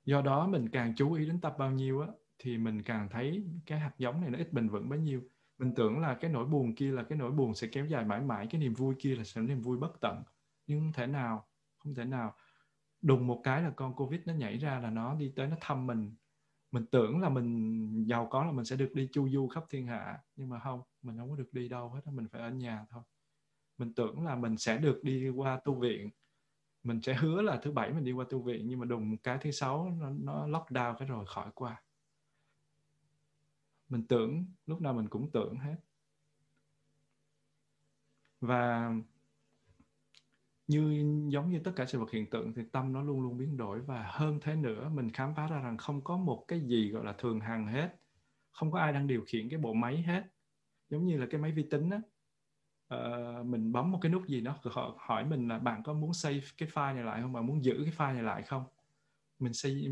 Do đó mình càng chú ý đến tập bao nhiêu á, thì mình càng thấy cái hạt giống này nó ít bền vững bấy nhiêu. Mình tưởng là cái nỗi buồn kia là cái nỗi buồn sẽ kéo dài mãi mãi, cái niềm vui kia là sẽ niềm vui bất tận. Nhưng không thể nào. Đùng một cái là con Covid nó nhảy ra là nó đi tới nó thăm mình. Mình tưởng là mình giàu có là mình sẽ được đi chu du khắp thiên hạ. Nhưng mà không, mình không có được đi đâu hết, mình phải ở nhà thôi. Mình tưởng là mình sẽ được đi qua tu viện. Mình sẽ hứa là thứ bảy mình đi qua tu viện. Nhưng mà đùng một cái thứ sáu nó lockdown cái rồi khỏi qua. Mình tưởng, lúc nào mình cũng tưởng hết. Và giống như tất cả sự vật hiện tượng thì tâm nó luôn luôn biến đổi. Và hơn thế nữa, mình khám phá ra rằng không có một cái gì gọi là thường hằng hết. Không có ai đang điều khiển cái bộ máy hết. Giống như là cái máy vi tính á, mình bấm một cái nút gì đó, họ hỏi mình là bạn có muốn save cái file này lại không, mà muốn giữ cái file này lại không.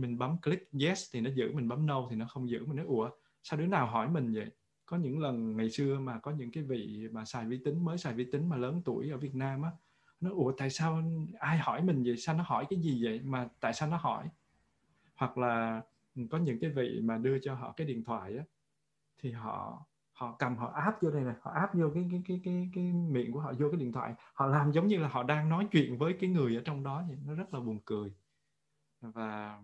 Mình bấm click yes thì nó giữ, mình bấm no thì nó không giữ. Mình nói ủa sao đứa nào hỏi mình vậy. Có những lần ngày xưa mà có những cái vị mà mới xài vi tính mà lớn tuổi ở Việt Nam á, nó ủa tại sao ai hỏi mình vậy, sao nó hỏi cái gì vậy, mà tại sao nó hỏi. Hoặc là có những cái vị mà đưa cho họ cái điện thoại á, thì họ cầm, họ áp vô đây này, họ áp vô cái miệng của họ vô cái điện thoại, họ làm giống như là họ đang nói chuyện với cái người ở trong đó vậy. Nó rất là buồn cười. Và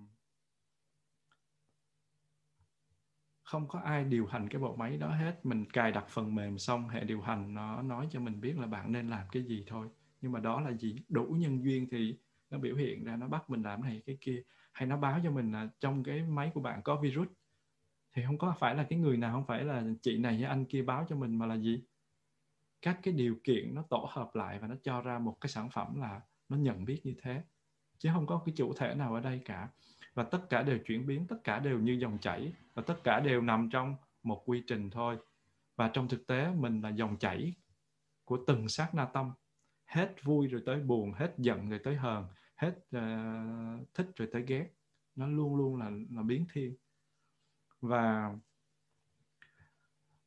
không có ai điều hành cái bộ máy đó hết. Mình cài đặt phần mềm xong, hệ điều hành nó nói cho mình biết là bạn nên làm cái gì thôi. Nhưng mà đó là gì? Đủ nhân duyên thì nó biểu hiện ra, nó bắt mình làm này cái kia. Hay nó báo cho mình là trong cái máy của bạn có virus. Thì không có phải là cái người nào, không phải là chị này hay anh kia báo cho mình, mà là gì? Các cái điều kiện nó tổ hợp lại và nó cho ra một cái sản phẩm là nó nhận biết như thế. Chứ không có cái chủ thể nào ở đây cả. Và tất cả đều chuyển biến, tất cả đều như dòng chảy. Và tất cả đều nằm trong một quy trình thôi. Và trong thực tế mình là dòng chảy của từng sát na tâm. Hết vui rồi tới buồn, hết giận rồi tới hờn, hết thích rồi tới ghét. Nó luôn luôn là biến thiên. Và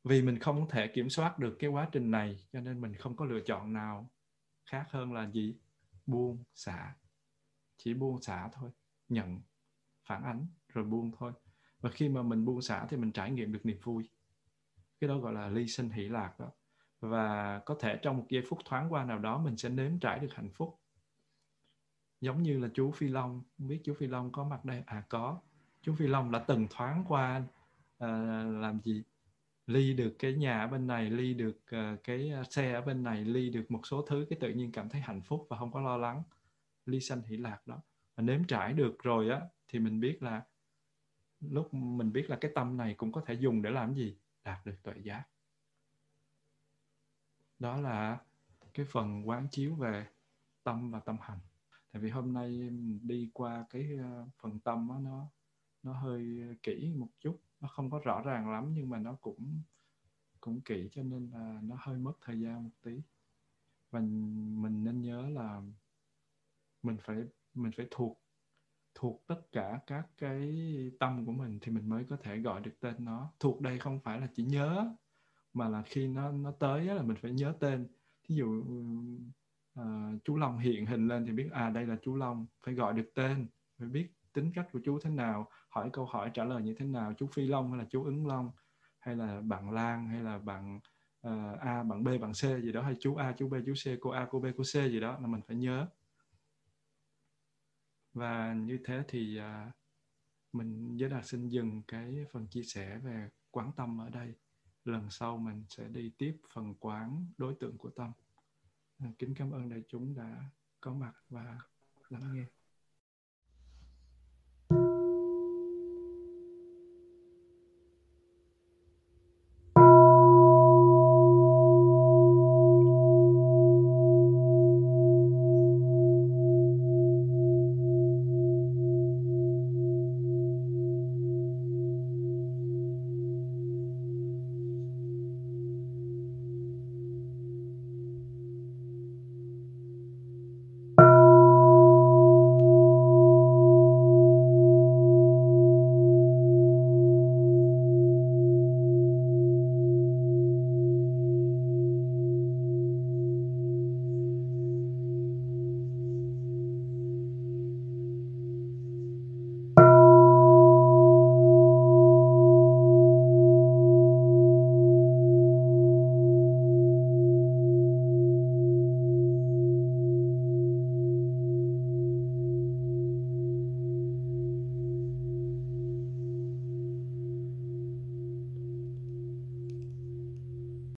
vì mình không thể kiểm soát được cái quá trình này, cho nên mình không có lựa chọn nào khác hơn là gì? Buông xả. Chỉ buông xả thôi. Nhận, phản ánh, rồi buông thôi. Và khi mà mình buông xả thì mình trải nghiệm được niềm vui. Cái đó gọi là ly sinh hỷ lạc đó. Và có thể trong một giây phút thoáng qua nào đó mình sẽ nếm trải được hạnh phúc. Giống như là chú Phi Long, không biết chú Phi Long có mặt đây? À có. Chú Phi Long đã từng thoáng qua làm gì? Ly được cái nhà bên này, ly được cái xe ở bên này, ly được một số thứ, cái tự nhiên cảm thấy hạnh phúc và không có lo lắng. Ly sanh hỷ lạc đó. Và nếm trải được rồi á, thì mình biết là lúc mình biết là cái tâm này cũng có thể dùng để làm gì? Đạt được tuệ giác. Đó là cái phần quán chiếu về tâm và tâm hành. Tại vì hôm nay đi qua cái phần tâm đó, nó hơi kỹ một chút, nó không có rõ ràng lắm nhưng mà nó cũng kỹ, cho nên là nó hơi mất thời gian một tí. Và mình nên nhớ là mình phải thuộc tất cả các cái tâm của mình thì mình mới có thể gọi được tên nó. Thuộc đây không phải là chỉ nhớ, mà là khi nó tới là mình phải nhớ tên. Thí dụ chú Long hiện hình lên thì biết đây là chú Long, phải gọi được tên, phải biết tính cách của chú thế nào, hỏi câu hỏi trả lời như thế nào, chú Phi Long hay là chú Ứng Long, hay là bạn Lan, hay là bạn A, bạn B, bạn C gì đó, hay chú A, chú B, chú C, cô A, cô B, cô C gì đó, là mình phải nhớ. Và như thế thì mình Giới Đạt xin dừng cái phần chia sẻ về quán tâm ở đây. Lần sau mình sẽ đi tiếp phần quán đối tượng của tâm. Kính cảm ơn đại chúng đã có mặt và lắng nghe.